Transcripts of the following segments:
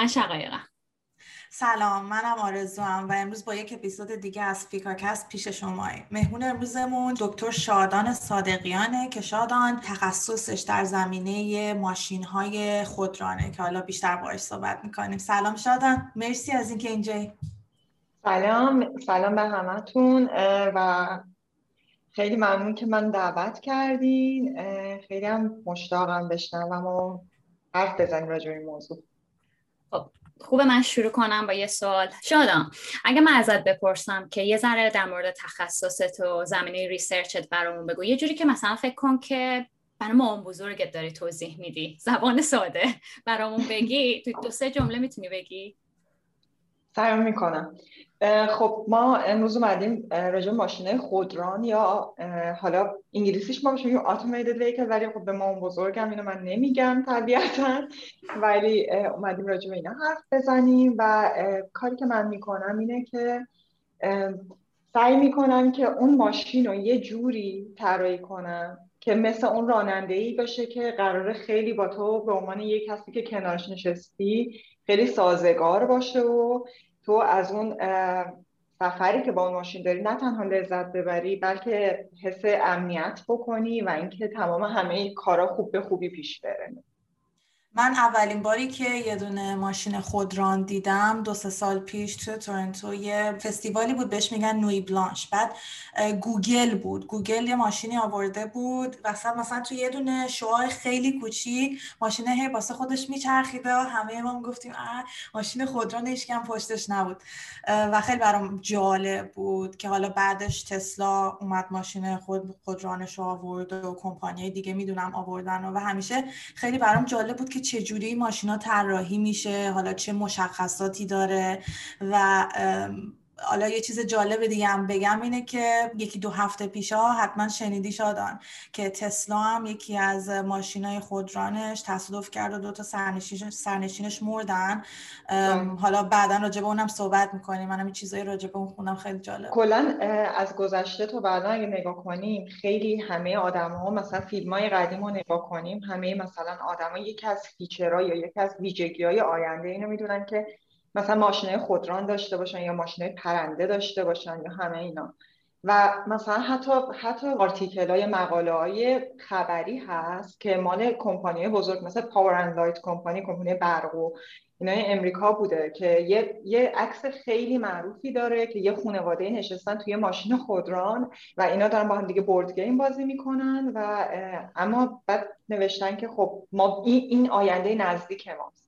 من شقایقم. سلام، منم آرزوام و امروز با یک اپیزود دیگه از فیکاکست پیش شمایم. مهمون امروزمون دکتر شادان صادقیانه که شادان تخصصش در زمینه ماشین‌های خودرانه که حالا بیشتر باهاش صحبت می‌کنیم. سلام شادان، مرسی از اینکه اینجایی. سلام به همتون و خیلی ممنون که من دعوت کردین. خیلی هم مشتاقم بشنوم و حرف بزنیم راجع به این موضوع. خوبه من شروع کنم با یه سوال. شادان، اگه من ازت بپرسم که یه ذره در مورد تخصصت و زمینه ریسرچت برامون بگو، یه جوری که مثلا فکر کن که برای ما اون بزرگت داری توضیح میدی، زبان ساده برامون بگی، تو 2-3 جمله میتونی بگی؟ سعی میکنم. خب ما امروز اومدیم راجع به ماشین‌های خودران، یا حالا انگلیسیش ما میگیم automated vehicle، ولی خب به ما اون بزرگم اینو من نمیگم طبیعتاً، ولی اومدیم راجع به اینا حرف بزنیم. و کاری که من میکنم اینه که سعی میکنم که اون ماشین رو یه جوری طراحی کنم که مثل اون راننده‌ای باشه که قراره خیلی با تو به عنوان یک کسی که کنارش نشستی خیلی سازگار باشه و تو از اون سفری که با اون ماشین داری نه تنها لذت ببری بلکه حس امنیت بکنی و اینکه تمام همه کارا خوب به خوبی پیش بره. من اولین باری که یه دونه ماشین خودران دیدم 2-3 سال پیش تو تورنتو یه فستیوالی بود، بهش میگن نوی بلانش. بعد گوگل بود، گوگل یه ماشینی آورده بود مثلا تو یه دونه شعاع خیلی کوچیک ماشینه هی واسه خودش میچرخیده، همه ما میگفتیم ماشین خودران، هیچ کم پشتش نبود و خیلی برام جالب بود که حالا بعدش تسلا اومد ماشین خودرانش رو آورد و کمپانیای دیگه میدونم آوردن و همیشه خیلی برام جالب بود که چجوری این ماشینا طراحی میشه، حالا چه مشخصاتی داره. و حالا یه چیز جالب دیگه هم بگم اینه که 1-2 هفته پیشا حتما شنیدی شادان که تسلا هم یکی از ماشینای خودرانش تصادف کرد و 2 تا سرنشینش مردن. حالا بعدا راجع به اونم صحبت میکنیم، منم این چیزای راجع به اون خوندم خیلی جالب. کلا از گذشته تا بعدا اگه نگاه کنیم خیلی همه آدم‌ها مثلا فیلمای قدیمو نگاه کنیم، همه مثلا آدما یکی از فیچرها یا یکی از ویژگی‌های آینده اینو میدونن که مثلا ماشینای خودران داشته باشن یا ماشینای پرنده داشته باشن یا همه اینا. و مثلا حتی آرتیکل‌های مقاله‌های خبری هست که مال کمپانی‌های بزرگ مثلا پاور اند لایت کمپانی، کمپانی برق و اینای امریکا بوده که یه عکس خیلی معروفی داره که یه خانواده نشستن توی ماشین خودران و اینا دارن با هم دیگه بورد گیم بازی می‌کنن و اما بعد نوشتن که خب ما این آینده نزدیک ماست،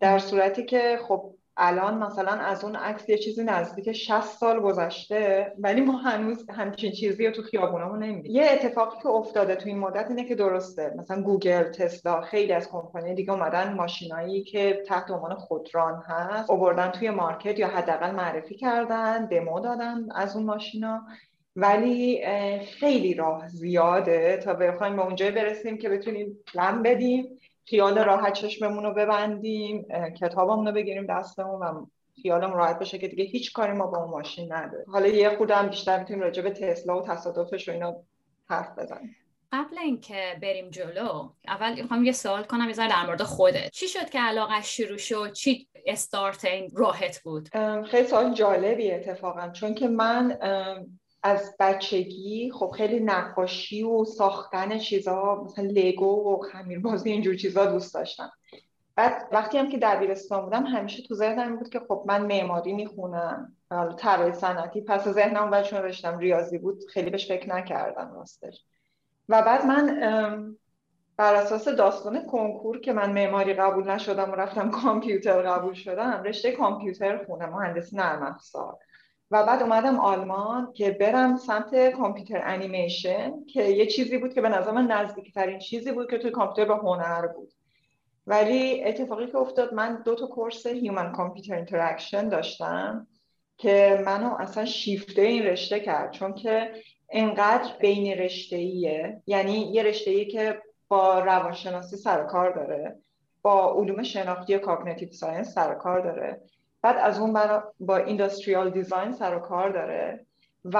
در صورتی که خب الان مثلا از اون عکس یه چیزی نزدیک 60 سال گذشته ولی ما هنوز همچین چیزی رو تو خیابونامون نمی‌بینیم. یه اتفاقی که افتاده تو این مدت اینه که درسته مثلا گوگل، تسلا، خیلی از کمپانی‌های دیگه اومدن ماشینایی که تحت عنوان خودران هست آوردن توی مارکت یا حداقل معرفی کردن، دمو دادن از اون ماشینا، ولی خیلی راه زیاده تا بخوایم به اونجایی برسیم که بتونیم پلن بدیم، خیال راحت چشممون رو ببندیم، کتابمون رو بگیریم دستمون و خیالم راحت باشه که دیگه هیچ کاری ما با اون ماشین نداره. حالا یه خودم بیشتر میتونیم راجع به تسلا و تصادفش و اینا حرف بزنیم. قبل اینکه بریم جلو اول میخوام یه سوال کنم یه ذره در مورد خودت. چی شد که علاقه شروع شد؟ چی استارت این راحت بود؟ خیلی سوال جالبی اتفاقا، چون که من از بچگی خب خیلی نقاشی و ساختن چیزا مثلا لگو و خمیربازی اینجور چیزا دوست داشتم. بعد وقتی هم که دبیرستان بودم همیشه تو ذهنم بود که خب من معماری میخونم، حالا طراحی صنعتی، پس ذهنم بعد چون رشتم ریاضی بود خیلی بهش فکر نکردم راستش. و بعد من بر اساس داستان کنکور که من معماری قبول نشدم و رفتم کامپیوتر قبول شدم، رشته کامپیوتر خوندم، مهندسی نرم افزار. و بعد اومدم آلمان که برم سمت کامپیوتر انیمیشن که یه چیزی بود که به نظر من نزدیکترین چیزی بود که توی کامپیوتر به هنر بود. ولی اتفاقی که افتاد من 2 تا کورس Human Computer Interaction داشتم که منو اصلا شیفته این رشته کرد، چون که انقدر بین رشته‌ایه، یعنی یه رشته‌ای که با روانشناسی سر کار داره، با علوم شناختی Cognitive Science سر کار داره، بعد از اون با اینداستریال دیزاین سر و کار داره و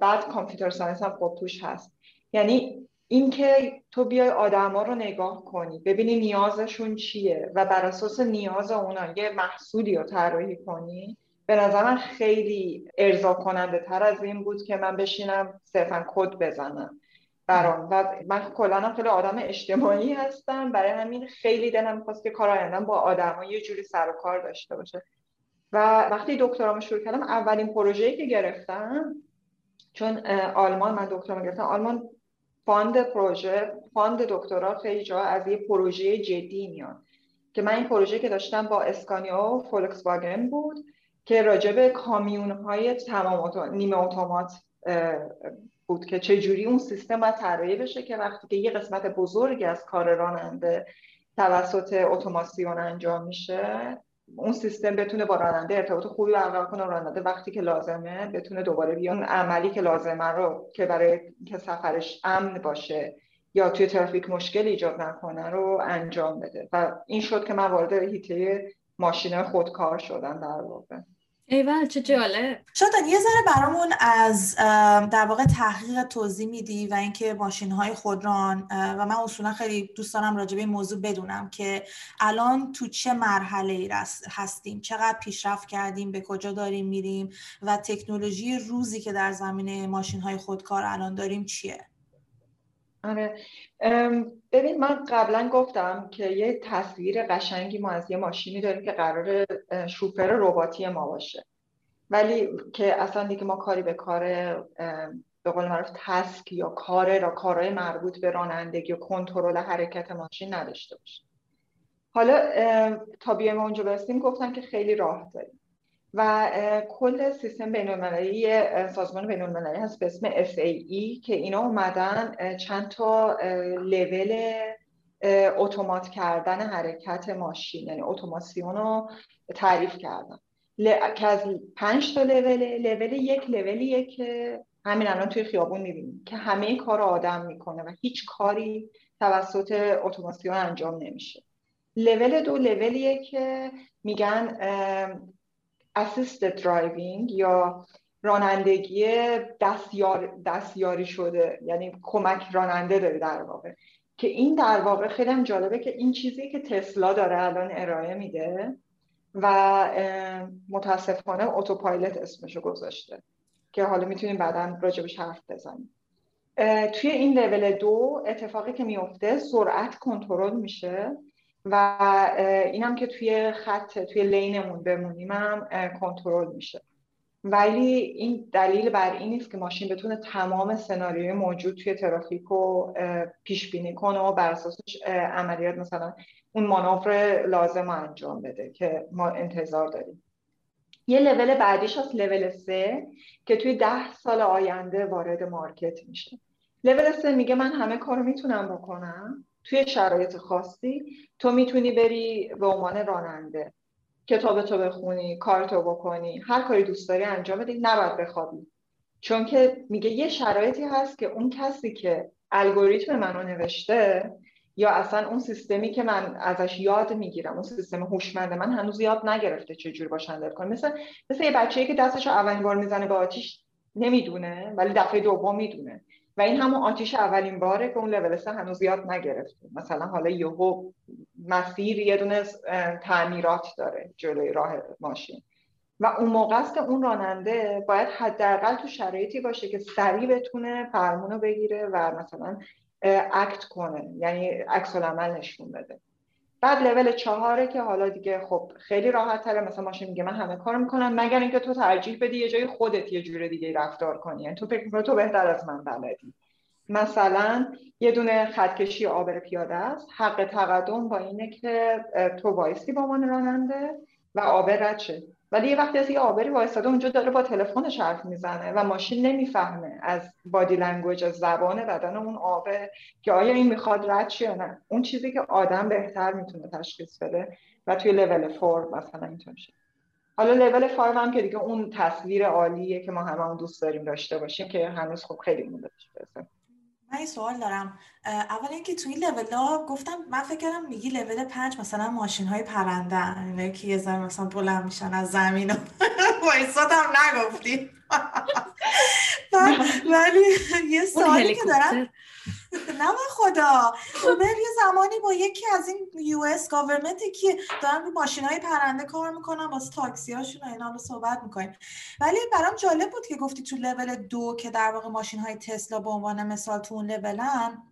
بعد کامپیوتر ساینس هم خب توش هست. یعنی اینکه تو بیای آدما رو نگاه کنی، ببینی نیازشون چیه و بر اساس نیاز اونا یه محصولی رو طراحی کنی، به نظر من خیلی ارضا کننده تر از این بود که من بشینم صرفا کد بزنم برام. و من کلا خیلی آدم اجتماعی هستم، برای همین خیلی دلم می‌خواست که کار آیندم با آدما یه جوری سر و کار داشته باشه. و وقتی دکترامو شروع کردم، اولین پروژه‌ای که گرفتم، چون آلمان من دکترامو گرفتم، آلمان فاند پروژه، فاند دکترا خیلی جا از یه پروژه جدی میاد، که من این پروژه که داشتم با اسکانیا و فولکس واگن بود که راجع به کامیون‌های تمام نیمه اتومات بود که چجوری اون سیستم باید طراحی بشه که وقتی که یه قسمت بزرگی از کار راننده توسط اتوماسیون انجام میشه، اون سیستم بتونه با راننده ارتباط خوبی برقرار کنه، راننده وقتی که لازمه بتونه دوباره بیان عملی که لازمه رو که برای که سفرش امن باشه یا توی ترافیک مشکل ایجاد نکنه رو انجام بده. و این شد که من وارد حیطه ماشین خودکار شدم در واقع. ایول، چه جالب. شادان، یه ذره برامون از در واقع تحقیق توضیح میدی و اینکه ماشین‌های خودران، و من اصولا خیلی دوست دارم راجع به این موضوع بدونم که الان تو چه مرحله‌ای هستیم، چقدر پیشرفت کردیم، به کجا داریم میریم و تکنولوژی روزی که در زمینه ماشین‌های خودکار الان داریم چیه؟ آره، ببین من قبلا گفتم که یه تصویر قشنگی ما از یه ماشینی داریم که قرار شوفر رباتی ما باشه، ولی که اصلا دیگه ما کاری به کار به قول معروف تسک یا کارهای مربوط به رانندگی و کنترل حرکت ماشین نداشته باشه. حالا تا بیایم ما اونجا برسیم، گفتم که خیلی راه داریم و کل سیستم بین‌المللی، سازمان بین‌المللی هست به اسم FAI که اینا اومدن چند تا لول اتومات کردن حرکت ماشین، یعنی اتوماسیون رو تعریف کردن که از 5 تا لول یک لولیه که همین الان توی خیابون می‌بینیم که همه کار آدم میکنه و هیچ کاری توسط اتوماسیون انجام نمیشه. لول 2 لولیه که میگن assisted driving یا رانندگی دستیاری شده، یعنی کمک راننده داره در واقع، که این در واقع خیلی هم جالبه که این چیزی که تسلا داره الان ارائه میده و متاسفانه اتوپایلوت اسمشو گذاشته که حالا میتونیم بعدا راجبش حرف بزنیم. توی این لول 2 اتفاقی که میفته، سرعت کنترل میشه و اینم که توی لینمون بمونیم هم کنترل میشه، ولی این دلیل بر این نیست که ماشین بتونه تمام سناریوی موجود توی ترافیک رو پیش بینی کنه و بر اساسش عملیات مثلا اون مانور لازم انجام بده که ما انتظار داریم. یه لول بعدیش هست لول 3 که توی 10 سال آینده وارد مارکت میشه. لول 3 میگه من همه کارو میتونم بکنم، توی شرایط خاصی تو میتونی بری به عنوان راننده، کتابتو بخونی، کارتو بکنی، هر کاری دوست داری انجام بدی، نباید بخوابی. چون که میگه یه شرایطی هست که اون کسی که الگوریتم منو نوشته یا اصلا اون سیستمی که من ازش یاد میگیرم، اون سیستم هوشمند من هنوز یاد نگرفته چجوری باش هندل کنه. مثلا یه بچه‌ای که دستشو اولین بار میزنه به آتیش نمیدونه ولی دفعه دوم میدونه، و این همون آتیش اولین باره که اون لول 3 هنوز یاد نگرفته. مثلا حالا یهو مسیر یه دونه تعمیرات داره جلوی راه ماشین و اون موقع است که اون راننده باید حداقل تو شرایطی باشه که سریع بتونه فرمونو بگیره و مثلا اکت کنه، یعنی عکس العمل نشون بده. بعد لول 4 که حالا دیگه خب خیلی راحت تره، مثلا ماشین میگه من همه کارو میکنم مگر اینکه تو ترجیح بدی یه جای خودت یه جوره دیگه رفتار کنی، یعنی تو فکر میکنی تو بهتر از من بلدی. مثلا یه دونه خطکشی عابر پیاده است، حق تقدم با اینه که تو وایسی با من راننده و عابر رد شه، ولی یه وقتی از یه عابری وایساده اونجا داره با تلفنش حرف میزنه و ماشین نمیفهمه از بادی لنگویج، از زبان بدن اون عابر که آیا این میخواد رد شه یا نه. اون چیزی که آدم بهتر میتونه تشخیص بده و توی لول 4 مثلا اینطور میشه. حالا لول 5 هم که دیگه اون تصویر عالیه که ما هممون دوست داریم داشته باشیم که هنوز خب خیلی مونده باشه. من یه سوال دارم. اول اینکه توی این لول‌ها گفتم من فکر کردم میگی لول 5 مثلا ماشین‌های پرنده، یعنی که یه ذره مثلا بلند میشن از زمین و وایسات هم نگفتی. ولی یه سوالی که دارم نه خدا، اوبر یه زمانی با یکی از این US گاورمنتی که دارن رو ماشین‌های پرنده کار میکنن واسه تاکسی‌هاشون و اینا رو صحبت میکنیم. ولی برام جالب بود که گفتی تو لول 2 که در واقع ماشین‌های تسلا به عنوان مثال تو اون لولن،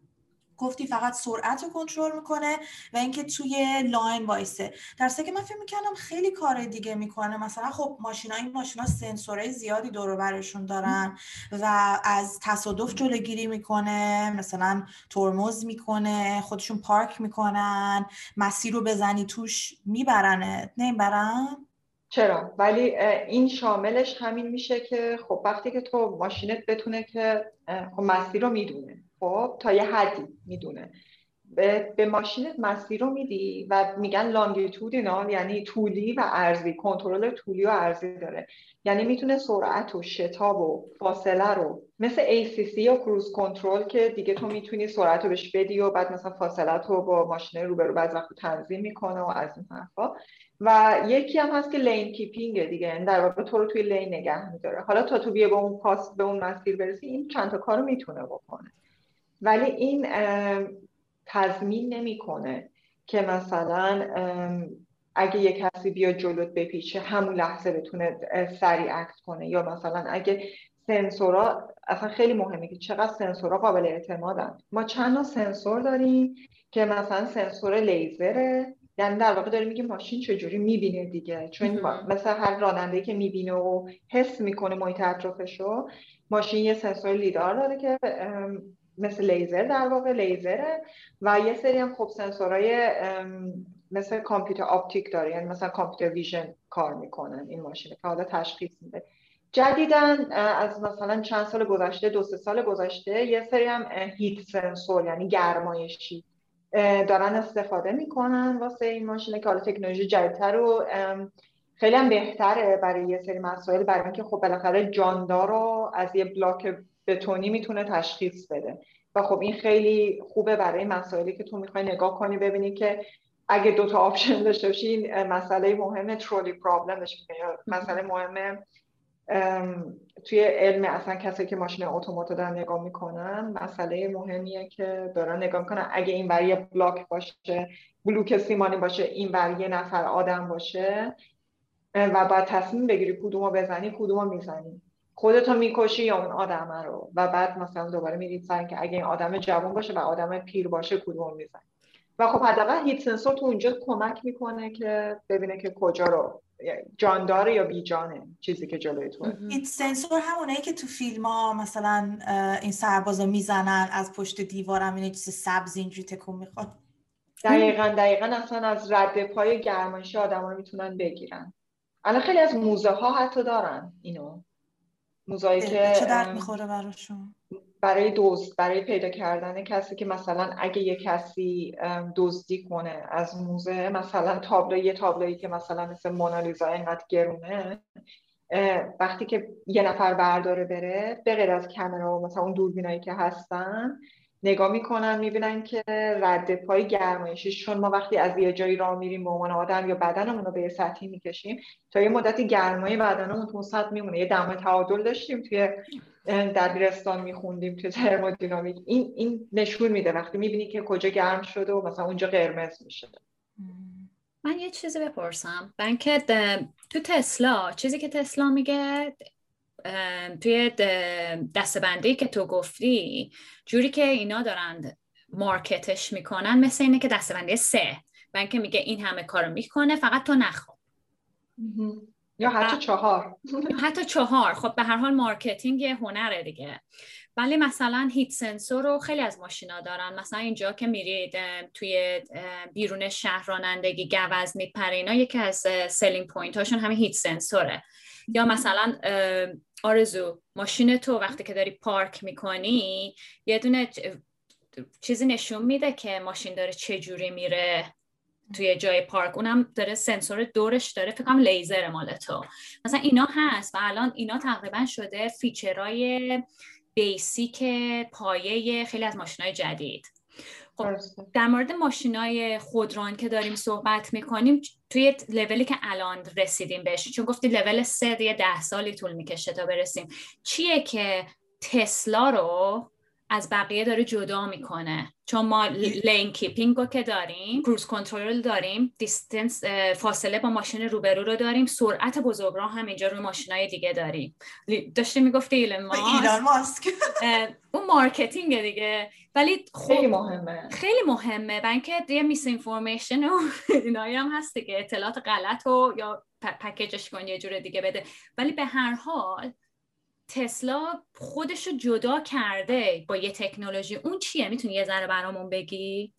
گفتی فقط سرعت رو کنترل میکنه و اینکه توی لاین وایسه، درسته که من فکر میکنم خیلی کار دیگه میکنه. مثلا خب ماشینا سنسورهای زیادی دور و برشون دارن و از تصادف جلوگیری میکنه، مثلا ترمز میکنه، خودشون پارک میکنن، مسیر رو بزنی توش میبرنت، نمیبرن؟ چرا؟ ولی این شاملش همین میشه که خب وقتی که تو ماشینت بتونه که خب مسیر رو میدونه، خب تا یه حدی میدونه، به ماشینت مسیر رو میدی و میگن لانگیتودینال، یعنی طولی و عرضی، کنترل طولی و عرضی داره، یعنی میتونه سرعت و شتاب و فاصله رو مثل ACC یا کروز کنترل که دیگه تو میتونی سرعت رو بهش بدی و بعد مثلا فاصله تو با ماشین روبرو بعض وقت تنظیم میکنه و از این حرفا. و یکی هم هست که لین کیپینگ دیگه، در واقع تو رو توی لین نگه می‌داره. حالا تا تو بیای به اون پاس، به اون مسیر برسی، این چند تا کارو میتونه بکنه، ولی این تضمین نمیکنه که مثلا اگه یک کسی بیا جلوت بپیچه همون لحظه بتونه سریع اکت کنه، یا مثلا اگه سنسورا، اصلا خیلی مهمه که چقدر سنسورا قابل اعتمادن. ما چند تا سنسور داریم که مثلا سنسور لیزره، یعنی در واقع داریم میگیم ماشین چجوری میبینه دیگه، چون مثلا هر راننده‌ای که میبینه و حس میکنه محیط اطرافشو، ماشین یه سنسور لیدار داره که مثل لیزر در واقع لیزره، و یه سری هم خب سنسورهای مثل کامپیوتر آپتیک داره، یعنی مثلا کامپیوتر ویژن کار میکنن این ماشین که حالا تشخیص میده. جدیدن از مثلا چند سال گذشته، 2-3 سال گذشته، یه سری هم هیت سنسور یعنی گرمایشی دارن استفاده میکنن واسه این ماشین که حالا تکنولوژی جدیدتر و خیلی هم بهتره برای یه سری مسائل، برای اینکه خب بالاخره جاندار رو از یه بلاک بتونی میتونه تشخیص بده و خب این خیلی خوبه برای مسائلی که تو میخوای نگاه کنی ببینی که اگه دوتا آپشن داشته باشی، این مسئله مهمه ترولی پرابلم داشته باشی، مسئله مهمه توی علم اصلا کسایی که ماشین اتومات رو دارن نگاه میکنن، مسئله مهمیه که دارن نگاه میکنن. اگه این بر یه بلاک باشه، بلوک سیمانی باشه، این بر یه نفر آدم باشه و باید تصمیم بگیری کدومو بزنی کدومو میزنی، خودتو میکشی یا اون آدمه رو، و بعد مثلا دوباره میرید سر که اگه این آدم جوان باشه و آدم پیر باشه کدومو میزنی. و خب حداقل هیت سنسور تو اونجا کمک میکنه که ببینه که کجا رو جانداره یا بی جانه چیزی که جلوی تو. هیت سنسور همونایی که تو فیلم ها مثلا این سربازا میزنن از پشت دیوارم، اینه چیز سبز اینجوری تکون میخواد. دقیقاً اصلا از رد پای گرمایش آدما رو میتونن بگیرن. الان خیلی از موزه ها حتی دارن اینو. موزه‌ای که چه درد میخوره براشون، برای دزد، برای پیدا کردن کسی که مثلا اگه یه کسی دزدی کنه از موزه، مثلا یه تابلویی که مثلا مثل مونالیزا اینقدر گرونه، وقتی که یه نفر برداره بره، به غیر از کامرا و مثلا اون دوربینایی که هستن نگاه میکنن، میبینن که رد پای گرمایشی، چون ما وقتی از یه جایی راه میریم به عنوان آدم یا بدنمون رو به یه سطحی میکشیم، تا یه مدتی گرمای بدنمون تو سطح میمونه. یه دمای تعادل داشتیم توی دبیرستان میخوندیم توی ترمودینامیک، این نشون میده وقتی میبینی که کجا گرم شده و مثلا اونجا قرمز میشه. من یه چیزی بپرسم، بنکه تو تسلا، چیزی که تسلا میگه توی دستبندی که تو گفتی، جوری که اینا دارن مارکتش میکنن، مثل اینه که دستبندی 3 من که میگه این همه کارو میکنه فقط تو نخواه، یا حتی 4. حتی 4. خب به هر حال مارکتینگ یه هنره دیگه. ولی مثلا هیت سنسور رو خیلی از ماشینا دارن، مثلا اینجا که میرید توی بیرون شهر رانندگی گوز میپره، اینا یکی از سلینگ پوینت هاشون همین هیت سنسوره. یا مثلا آرزو، ماشین تو وقتی که داری پارک میکنی یه دونه چیزی نشون میده که ماشین داره چه جوری میره توی جای پارک، اونم داره سنسور دورش داره، فکر کنم لیزر مال تو. مثلا اینا هست و الان اینا تقریبا شده فیچرهای بیسیک پایه خیلی از ماشینای جدید. خب در مورد ماشینای خودران که داریم صحبت میکنیم، توی لولی که الان رسیدیم بهش، چون گفتی لول 3 یه 10 سالی طول میکشه تا برسیم، چیه که تسلا رو از بقیه داره جدا میکنه، چون ما لین کیپینگ رو که داریم، کروز کنترل داریم، دیستنس فاصله با ماشین روبرو رو داریم، سرعت بزرگراه هم اینجا رو ماشینای دیگه داریم. داشتی میگفتی ایلان ماسک اون مارکتینگ دیگه، ولی خیلی مهمه، خیلی مهمه، و اینکه یه میس انفورمیشن و اینایی هم هست که اطلاعات غلط و یا پکیجش کن یه جور دیگه بده. ولی به هر حال تسلا خودشو جدا کرده با یه تکنولوژی. اون چیه؟ میتونی یه ذره برامون بگی؟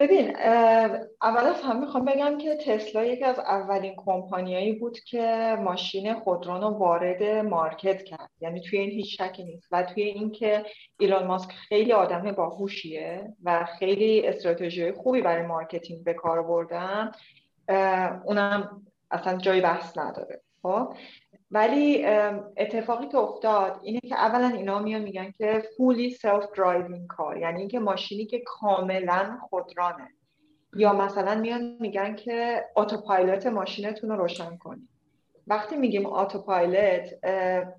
ببین، اول از همه میخوام بگم که تسلا یکی از اولین کمپانیایی بود که ماشین خودران رو وارد مارکت کرد. یعنی توی این هیچ شکی نیست و توی این که ایلان ماسک خیلی آدم باهوشیه و خیلی استراتژی خوبی برای مارکتینگ به کار بردن، اونم اصلا جای بحث نداره. خب ولی اتفاقی که افتاد اینه که اولا اینا میان میگن که fully self driving کار، یعنی اینکه ماشینی که کاملا خودرانه، یا مثلا میان میگن که اتوپایلوت ماشینتون رو روشن کنید. وقتی میگیم اتوپایلوت،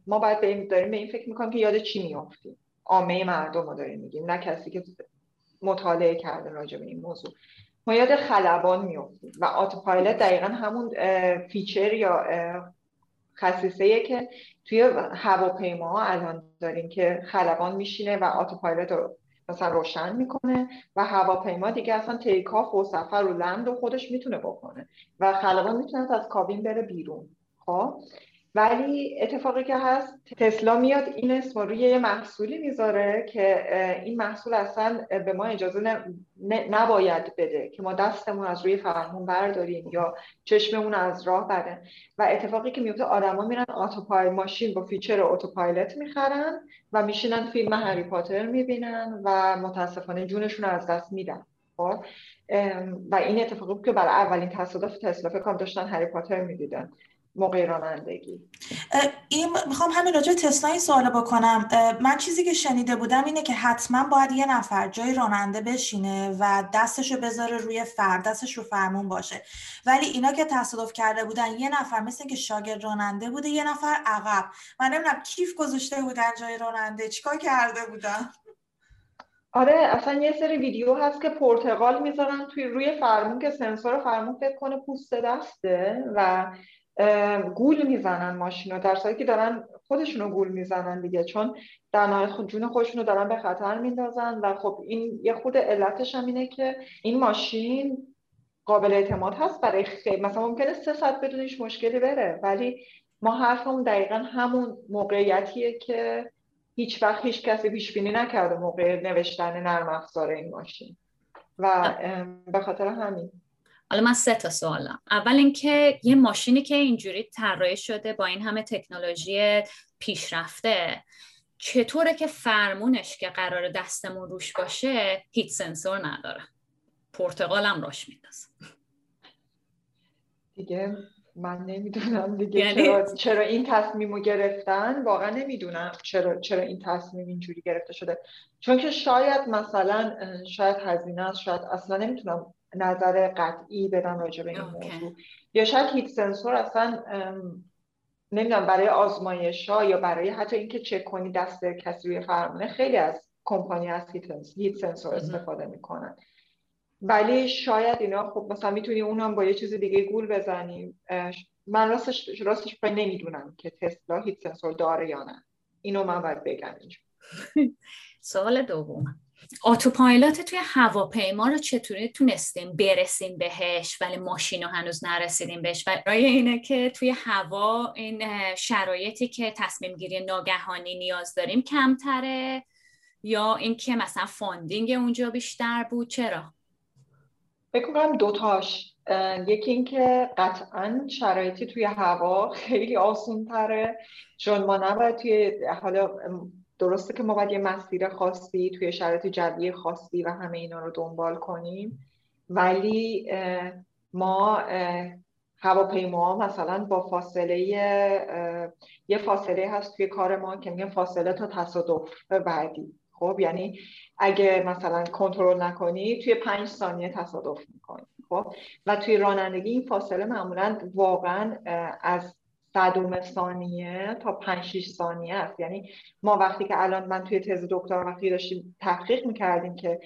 ما باید داریم به این فکر میکنیم که یاد چی میافتیم، عامه مردم رو داریم میگیم، نه کسی که مطالعه کرده راجع به این موضوع. ما یاد خلبان میافتیم و اتوپایلوت دقیقاً همون فیچر یا خصیصه‌ایه که توی هواپیماها الان داریم که خلبان میشینه و اتوپایلوت رو مثلا روشن میکنه و هواپیما دیگه اصلا تیکاف و سفر و لند رو خودش میتونه بکنه و خلبان میتونه از کابین بره بیرون. خب ولی اتفاقی که هست، تسلا میاد این اسم روی یه محصولی میذاره که این محصول اصلا به ما اجازه نباید بده که ما دستمون از روی فرمون برداریم یا چشممون از راه بره. و اتفاقی که میفته، آدما میرن ماشین با فیچر اتوپایلوت میخرن و میشینن فیلم هری پاتر میبینن و متاسفانه جونشون از دست میدن. و این اتفاقی که برای اولین تصادف تسلا فکر کنم داشتن هری پاتر میدیدن موقع رانندگی. میخوام همین راجع به تسلا این سوال بکنم. من چیزی که شنیده بودم اینه که حتما باید یه نفر جای راننده بشینه و دستشو بذاره روی دستش رو فرمون باشه، ولی اینا که تصادف کرده بودن یه نفر مثل که شاگرد راننده بوده، یه نفر عقب. من نمیدونم کیف گذاشته بودن جای راننده، چیکار کرده بودن. آره اصلا یه سری ویدیو هست که پرتقال میذارن توی روی فرمون که سنسور فرمون فکر کنه پوست دسته و گول میزنن ماشینو، در حالی که دارن خودشونو گول میزنن دیگه، چون در نهایت جون خودشونو دارن به خطر میندازن. و خب این یه خود علتش هم اینه که این ماشین قابل اعتماد هست برای خیلی، مثلا ممکنه 300 بدونش مشکلی بره، ولی ما حرفمون دقیقاً همون موقعیتیه که هیچ وقت هیچ کسی پیش بینی نکرده موقع نوشتن نرم افزار این ماشین. و به خاطر همین حالا من 3 تا سوالم. اول اینکه یه ماشینی که اینجوری طراحی شده با این همه تکنولوژی پیشرفته، چطوره که فرمونش که قرار دستمون روش باشه هیچ سنسور نداره؟ پرتقالم راش میندازه. دیگه من نمیدونم دیگه یعنی... چرا این تصمیمو گرفتن؟ واقعا نمیدونم چرا این تصمیم اینجوری گرفته شده. چون که شاید مثلا شاید هزینه است، شاید اصلا نمیتونم نظر قطعی بدن راجع به این موضوع، یا شاید هیت سنسور اصلا نمیدونم برای آزمایش‌ها یا برای حتی اینکه چک کنی دست کسی روی فرمونه، خیلی از کمپانی از هیت سنسور استفاده میکنن. ولی شاید اینا خب مثلا میتونی اونم با یه چیز دیگه گول بزنی. من راستش پای نمیدونم که تسلا هیت سنسور داره یا نه، اینو من باید بگم اینجا. سوال دوم، اتوپایلوت توی هواپیما رو چطوری تونستیم برسیم بهش ولی ماشین رو هنوز نرسیدیم بهش؟ برای اینه که توی هوا این شرایطی که تصمیم گیری ناگهانی نیاز داریم کمتره، یا این که مثلا فاندینگ اونجا بیشتر بود؟ چرا؟ بکنم دوتاش. یکی این که قطعاً شرایطی توی هوا خیلی آسان‌تره، چون ما نباید توی حالا درسته که ما باید یه مسیر خاصی توی شرایط جوی خاصی و همه اینا رو دنبال کنیم، ولی ما هواپیما مثلا با فاصله یه فاصله هست توی کار ما که میگن فاصله تا تصادف بعدی. خب یعنی اگه مثلا کنترل نکنی توی 5 ثانیه تصادف میکنی. خب و توی رانندگی این فاصله معمولاً واقعا از صدوم ثانیه تا 5-6 ثانیه است. یعنی ما وقتی که الان من توی تز دکترا وقتی داشتیم تحقیق می‌کردیم که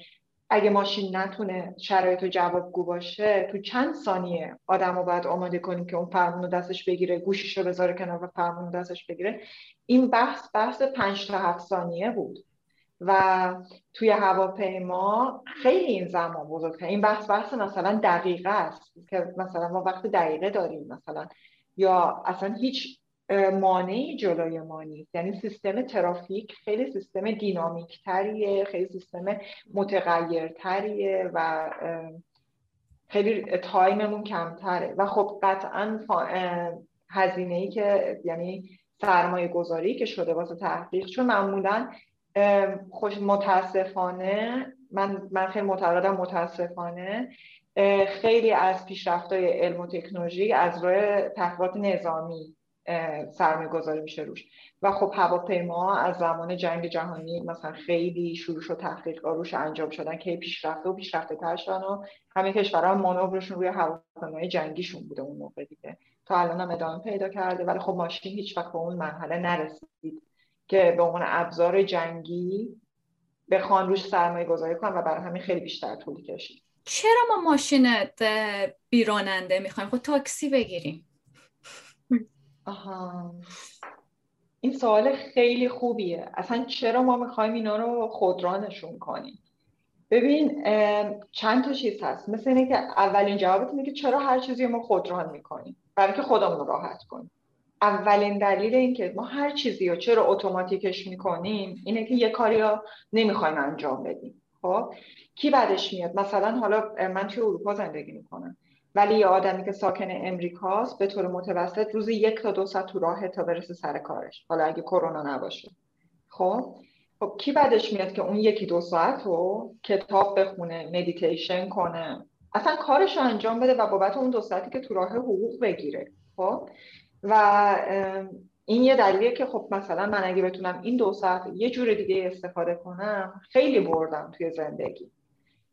اگه ماشین نتونه شرایط رو جوابگو باشه تو چند ثانیه آدمو باید آماده کنیم که اون فرمون دستش بگیره، گوشیشو بذاره کنار و فرمون دستش بگیره، این بحث 5 تا 7 ثانیه بود و توی هواپیما خیلی این زمان بزرگه. این بحث مثلا دقیقه است که مثلا ما وقت دقیقه داریم مثلا، یا اصلا هیچ مانعی جلوی ما نیست. یعنی سیستم ترافیک خیلی سیستم دینامیک تریه، خیلی سیستم متغیر تریه و خیلی تایممون کمتره و خب قطعا هزینه‌ای که یعنی سرمایه گذاری که شده واسه تحقیق، چون معمولاً متاسفانه من خیلی معتقدم متاسفانه خیلی از پیشرفت‌های علم و تکنولوژی از روی تحقیقات نظامی سرمایه گذاری میشه روش و خب هواپیما از زمان جنگ جهانی مثلا خیلی شروعش و تحقیقا روش انجام شدن که پیشرفته تر شدن و همه کشورها مانورشون روی هواپیمای جنگیشون بوده اون موقع دیگه، تا الان هم ادامه پیدا کرده. ولی خب ماشین هیچ وقت به اون مرحله نرسید که به عنوان ابزار جنگی بخوان روش سرمایه گذاری کن و برای همین خیلی بیشتر طول کشید. چرا ما ماشین بی راننده میخوایم؟ خب تاکسی بگیریم. آها، این سوال خیلی خوبیه. اصلا چرا ما میخوایم اینا رو خودرانشون کنیم؟ ببین چند تا چیز هست، مثل اینه که اولین جوابت اینه که چرا هر چیزی ما خودران میکنیم؟ برای که خودمون راحت کنیم. اولین دلیل این که ما هر چیزی رو چرا اتوماتیکش میکنیم اینه که یه کاری رو نمیخوایم انجام بدیم. خب کی بعدش میاد؟ مثلا حالا من توی اروپا زندگی میکنم ولی یه آدمی که ساکن امریکاست به طور متوسط روزی 1 تا 2 ساعت تو راهه تا برسه سر کارش، حالا اگه کرونا نباشه. خب کی بعدش میاد که اون 1-2 ساعت رو کتاب بخونه، مدیتیشن کنه، اصلا کارش رو انجام بده و بابت اون 2 ساعتی که تو راهه حقوق بگیره؟ خب و این یه دلیلیه که خب مثلا من اگه بتونم این 2 ساعت یه جور دیگه استفاده کنم خیلی بردم توی زندگی.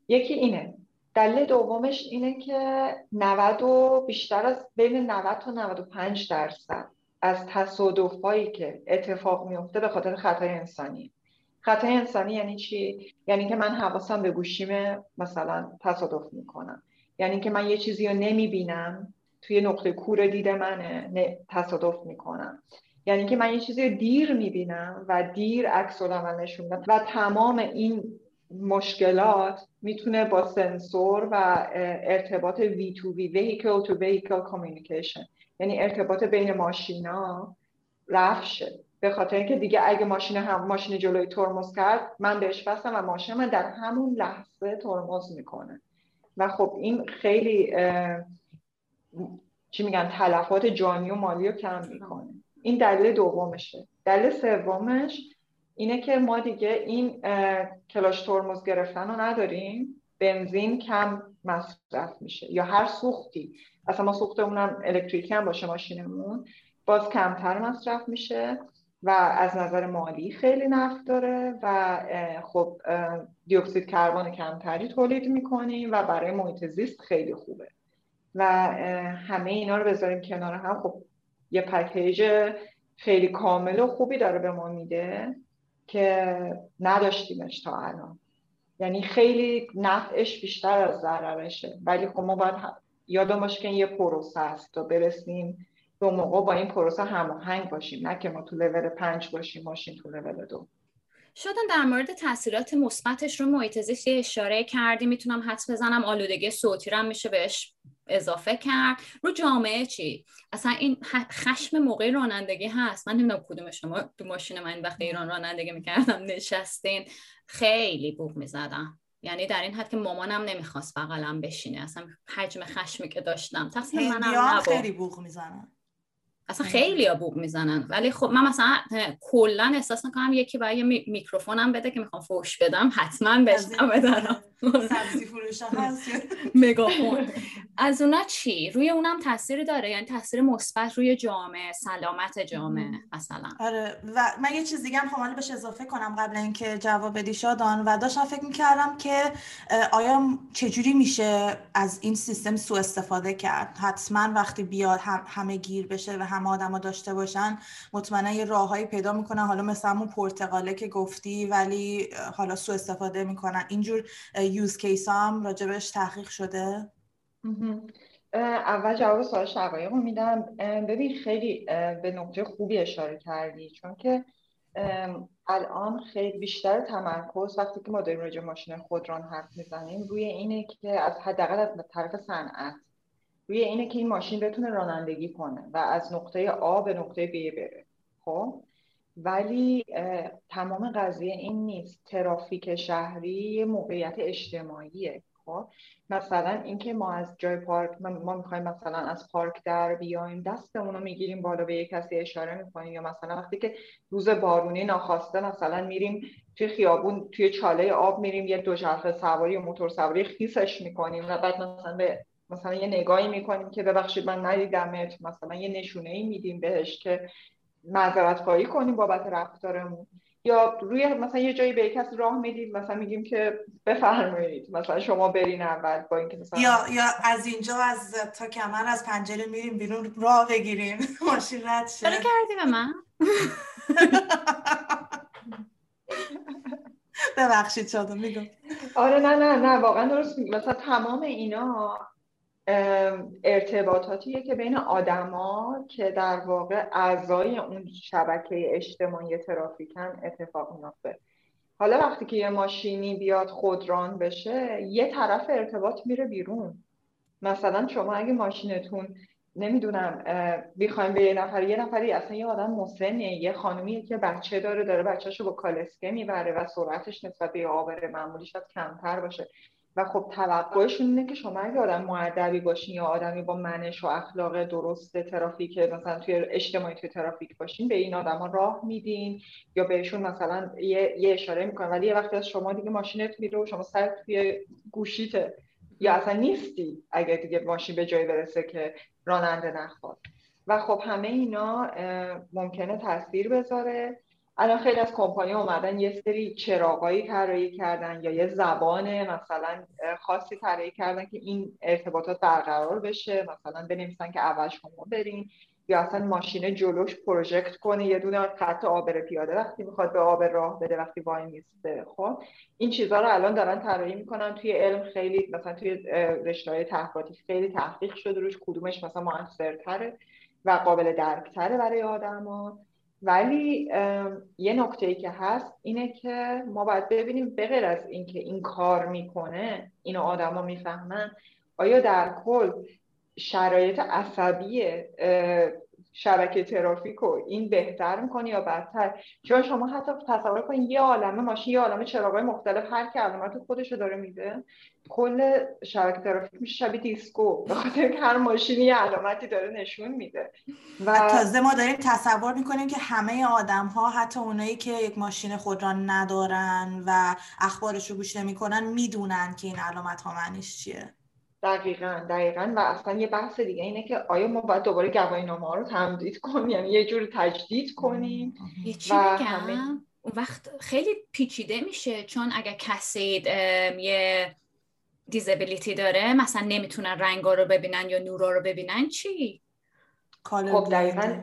یکی اینه. دلیل دومش اینه که 90 و بیشتر از بین 90 تا 95% از تصادفایی که اتفاق میفته به خاطر خطای انسانی. خطای انسانی یعنی چی؟ یعنی که من حواسم به گوشیمه مثلا تصادف میکنم، یعنی که من یه چیزی رو نمیبینم توی نقطه کور دید منه تصادف میکنم، یعنی که من یه چیزی رو دیر میبینم و دیر عکس العمل نشون میدم و تمام این مشکلات میتونه با سنسور و ارتباط V2V Vehicle to Vehicle Communication، یعنی ارتباط بین ماشینا رفع شه، به خاطر اینکه دیگه اگه ماشین جلوی ترمز کرد من بهش بستم و ماشین من در همون لحظه ترمز میکنه و خب این خیلی تلفات جانی و مالی رو کم میکنه. این دلیل دومشه. دلیل سومش اینه که ما دیگه این کلاش ترمز گرفتن رو نداریم، بنزین کم مصرف میشه یا هر سوختی، اصلا ما سوختمون هم الکتریکی هم باشه ماشینمون باز کمتر مصرف میشه و از نظر مالی خیلی نفع داره و خب دیوکسید کربن کمتری تولید میکنیم و برای محیط زیست خیلی خوبه و همه اینا رو بذاریم کنار هم خب یه پکیج خیلی کامل و خوبی داره به ما میده که نداشتیمش تا الان. یعنی خیلی نفعش بیشتر از ضررشه ولی خب ما باید یادمون باشه که یه پروسه است تا برسیم به موقع با این پروسه هماهنگ باشیم، نه که ما تو لول 5 باشیم ماشین تو لول 2. شدن در مورد تاثیرات مثبتش رو محیط زیست اشاره کردی، میتونم حدس بزنم آلودگی صوتی رو هم میشه بهش اضافه کرد. رو جامعه چی؟ اصلا این خشم موقع رانندگی هست، من نمیدونم کدوم شما تو ماشین من وقتی ایران رانندگی میکردم نشستین، خیلی بوق میزدم، یعنی در این حد که مامانم نمیخواست بغلم بشینه، اصلا حجم خشمی که داشتم تقصیر منم نبود. خیلی بوق میزنن، اصلا خیلی ها بوق میزنن ولی خب من مثلا کلا احساس میکنم یکی برای میکروفونم بده که میخوام فوش بدم حتما بشنم بدارم سبزی فروشان هست مگافون. از اونا چی؟ روی اونم تاثیر داره، یعنی تاثیر مثبت روی جامعه، سلامت جامعه مثلا. آره و من یه چیز دیگه هم خواهم بهش اضافه کنم قبل اینکه جواب بدی شادان، و داشتم فکر میکردم که آیا چجوری میشه از این سیستم سوء استفاده کرد؟ حتما وقتی بیاد همه گیر بشه و همه آدما داشته باشن مطمئنا یه راههایی پیدا میکنن، حالا مثلا اون پرتقاله که گفتی ولی حالا سوء استفاده میکنن. اینجور یوز کیس ها هم راجبش تحقیق شده؟ اول جواب سوال شقایق رو میدم. ببین خیلی به نکته خوبی اشاره کردی، چون که الان خیلی بیشتر تمرکز وقتی که ما داریم راجع به ماشین خودران حرف میزنیم روی اینه که از حداقل از طرف صنعت روی اینه که این ماشین بتونه رانندگی کنه و از نقطه A به نقطه B بره. خب ولی تمام قضیه این نیست. ترافیک شهری موقعیت اجتماعیه. خب مثلا اینکه ما از جای پارک ما میخوایم مثلا از پارک در بیایم، دستمون رو میگیریم بالا به یک کسی اشاره میکنیم، یا مثلا وقتی که روز بارونی ناخواسته مثلا میریم توی خیابون توی چاله آب میریم یه دو چرخه سواری و موتور سواری خیسش میکنیم و بعد مثلا به مثلا یه نگاهی میکنیم که ببخشید من ندیدمت، مثلا یه نشونه‌ای میدیم بهش که معذرت‌خواهی کنیم بابت رفتارمون، یا روی مثلا یه جایی به کسی راه میدید مثلا میگیم که بفرمایید مثلا شما برین اول با اینکه مثلا یا از اینجا از تا کمر از پنجره میریم بیرون راه بگیریم ماشین رد شه. چرا کردی به من؟ ببخشید شادان میگم. آره نه واقعا درست میگی. مثلا تمام اینا ارتباطاتیه که بین آدما که در واقع اعضای اون شبکه اجتماعی ترافیکن اتفاق میفته. حالا وقتی که یه ماشینی بیاد خودران بشه یه طرف ارتباط میره بیرون. مثلا شما اگه ماشینتون نمیدونم بخوایم به یه نفری اصلا یه آدم مسنه، یه خانومیه که بچه داره بچه‌شو با کالسکه میبره و سرعتش نسبت به آبر معمولی شاید کمتر باشه و خب توقعشون اینه که شما اگه آدم مؤدبی باشین یا آدمی با منش و اخلاق درست ترافیک مثلا توی اجتماعی توی ترافیک باشین به این آدما راه میدین یا بهشون مثلا یه اشاره میکنن، ولی یه وقتی از شما دیگه ماشینت میره و شما سر توی گوشیته یا اصلا نیستی اگه دیگه ماشین به جایی برسه که راننده نخواد و خب همه اینا ممکنه تاثیر بذاره. الان خیلی از کمپانی اومدن یه سری چراغایی طراحی کردن یا یه زبان مثلا خاصی طراحی کردن که این ارتباطات برقرار بشه، مثلا بنویسن که اول شما برین یا اصلا ماشین جلوش پروژکت کنه یه دونه خط عابر پیاده وقتی میخواد به عابر راه بده وقتی وای میسته. خب این چیزا رو الان دارن طراحی میکنن. توی علم خیلی مثلا توی رشته‌های تحقیقاتی خیلی تحقیق شده روش کدومش مثلا مؤثرتره و قابل درک‌تره برای آدما. ولی یه نکته‌ای که هست اینه که ما باید ببینیم بغیر از اینکه این کار میکنه اینو آدما میفهمن، آیا در کل شرایط عصبی شبکه ترافیک رو این بهتر میکنه یا بدتر؟ چون شما حتی تصور کنید یه عالمه ماشین یه عالمه چراغای مختلف هر کی علامت خودش رو داره میده، کل شبکه ترافیک میشه شبیه دیسکو به خاطر اینکه هر ماشینی یه علامتی داره نشون میده. و تازه ما داریم تصور میکنیم که همه آدم‌ها حتی اونایی که یک ماشین خودران ندارن و اخبارش رو گوش نمیکنن میدونن که این علامت‌ها معنیش چیه. دقیقاً و اصلا یه بحث دیگه اینه که آیا ما باید دوباره گواهینامه‌ها رو تمدید کنیم، یعنی یه جور تجدید کنیم و همه اون وقت خیلی پیچیده میشه. چون اگر کسی یه دیزابیلیتی داره مثلا نمیتونن رنگا رو ببینن یا نورا رو ببینن چی؟ خب دقیقاً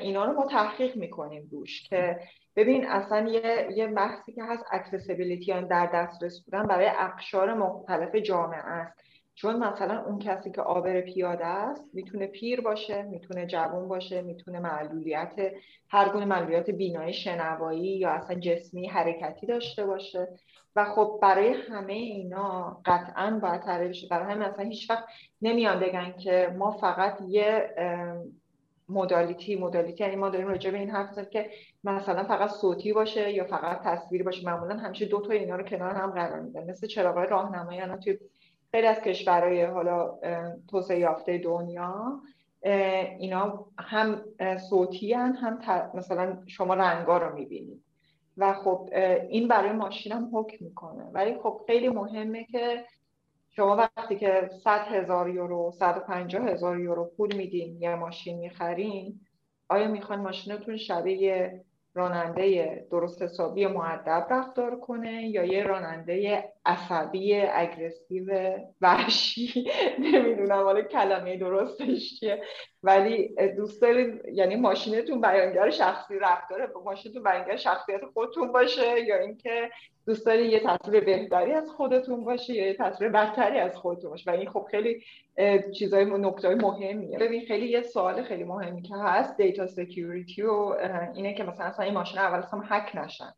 اینا رو ما تحقیق میکنیم روش که ببین اصلا یه بحثی که هست اکسسیبیلیتی یا در دسترس بودن برای اقشار مختلف جامعه است. چون مثلا اون کسی که عابر پیاده است میتونه پیر باشه، میتونه جوان باشه، میتونه معلولیت هر گونه معلولیت بینایی، شنوایی یا اصلا جسمی حرکتی داشته باشه و خب برای همه اینا قطعاً باید طراحی بشه. برای همین مثلا هیچ وقت نمیان بگن که ما فقط یه مودالیتی یعنی ما داریم راجع به این حرف زدیم که مثلا فقط صوتی باشه یا فقط تصویری باشه. معمولاً همیشه دو تا اینا رو کنار هم قرار میدن، مثل چراغ‌های راهنمایی. الان توی خیلی از کشورهای حالا توسعه یافته دنیا اینا هم صوتی هم مثلا شما رنگا رو میبینید و خب این برای ماشین هم حکم میکنه. ولی خب خیلی مهمه که شما وقتی که 100,000 یورو 150,000 یورو پول میدین یه ماشین میخرین، آیا میخواین ماشینتون شبیه راننده درست حسابی مؤدب رفتار کنه یا یه راننده عصبی اگرسیو وحشی نمیدونم حالا کلمه درستش چیه، ولی دوست دارید یعنی ماشینتون بیانگر شخصی رفتاره، ماشینتون بیانگر شخصیت خودتون باشه یا اینکه دوست دارید یه تصویر بهتری از خودتون باشه یا یه تصویر بدتری از خودتون باشه. و این خب خیلی چیزای نکته‌های مهمیه. ببین خیلی یه سوال خیلی مهمی که هست دیتا سکیوریتی و اینه که مثلا این ماشین اول اصلا هک نشن.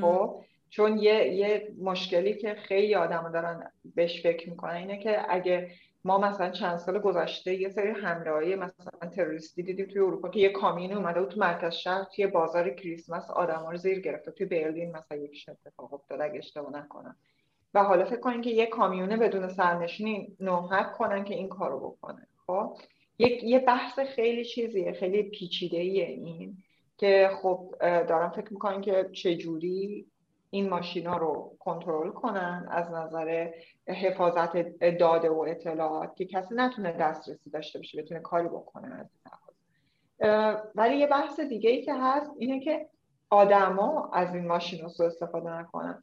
خب چون یه مشکلی که خیلی آدم‌ها دارن بهش فکر میکنن اینه که اگه ما مثلا چند سال گذشته یه سری حمله‌های مثلا تروریستی دیدیم توی اروپا که یه کامیون اومده و تو مرکز شهر توی بازار کریسمس آدم‌ها رو زیر گرفته، توی برلین مثلا یک اتفاق افتاد اگه اشتباه نکنم، و حالا فکر کنین که یه کامیونه بدون سرنشینی نوحک کنن که این کارو بکنه. خب یه بحث خیلی چیزیه، خیلی پیچیده‌ایه این که خب دارم فکر می‌کنم که چجوری این ماشینا رو کنترل کنن از نظر حفاظت داده و اطلاعات که کسی نتونه دسترسی داشته باشه، بتونه کاری بکنه. ولی یه بحث دیگه ای که هست اینه که آدما از این ماشینا سوء استفاده نکنن.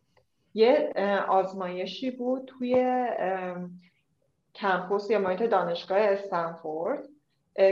یه آزمایشی بود توی کمپوس یا محیط دانشگاه استنفورد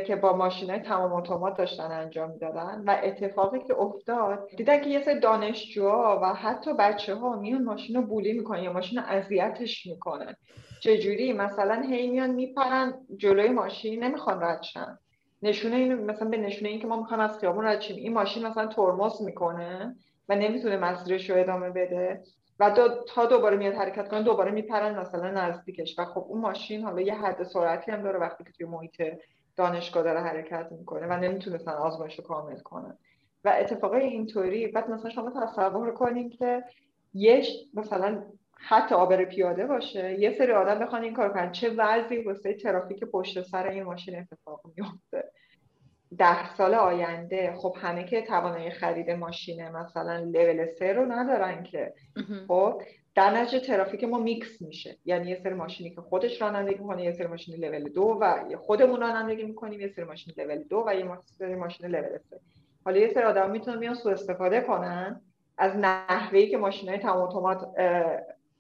که با ماشینای تمام اتومات داشتن انجام میدادن و اتفاقی که افتاد دیدن که یه سری دانشجوها و حتی بچه‌ها میان ماشین رو بولی میکنن یا ماشین رو اذیتش میکنن. چجوری؟ مثلا هی میان میپرن جلوی ماشین، نمیخوان رد شن. نشونه این مثلا به نشونه این که ما میخوام از خیابون رد شیم، این ماشین مثلا ترمز میکنه و نمیتونه مسیرش رو ادامه بده و تا دوباره میاد حرکت کنه، دوباره میپرن مثلا نزدیکش. و خب اون ماشین حالا یه حد سرعتی هم داره وقتی که توی محیط دانشگاه داره حرکت میکنه و نمیتونستن آزمایش رو کامل کنن و اتفاقای اینطوری. بعد مثلا شما تصور کنین که یه مثلا حتی عابر پیاده باشه، یه سری آدم بخوان این کار کنن، چه وضعی واسه ترافیک پشت سر این ماشین اتفاق میفته. 10 سال آینده خب همه که توانایی خرید ماشین مثلا لول 3 رو ندارن که، خب در نتیجه ترافیک ما میکس میشه، یعنی یه سری ماشینی که خودش رانندگی میکنه، یه سری ماشین لول 2 و خودمون رانندگی میکنیم، یه سری ماشین لول 2 و یه سری ماشین لول 3. حالا یه سری آدم میتونن بیان سوء استفاده کنن از نحوهی که ماشینای تمام اتومات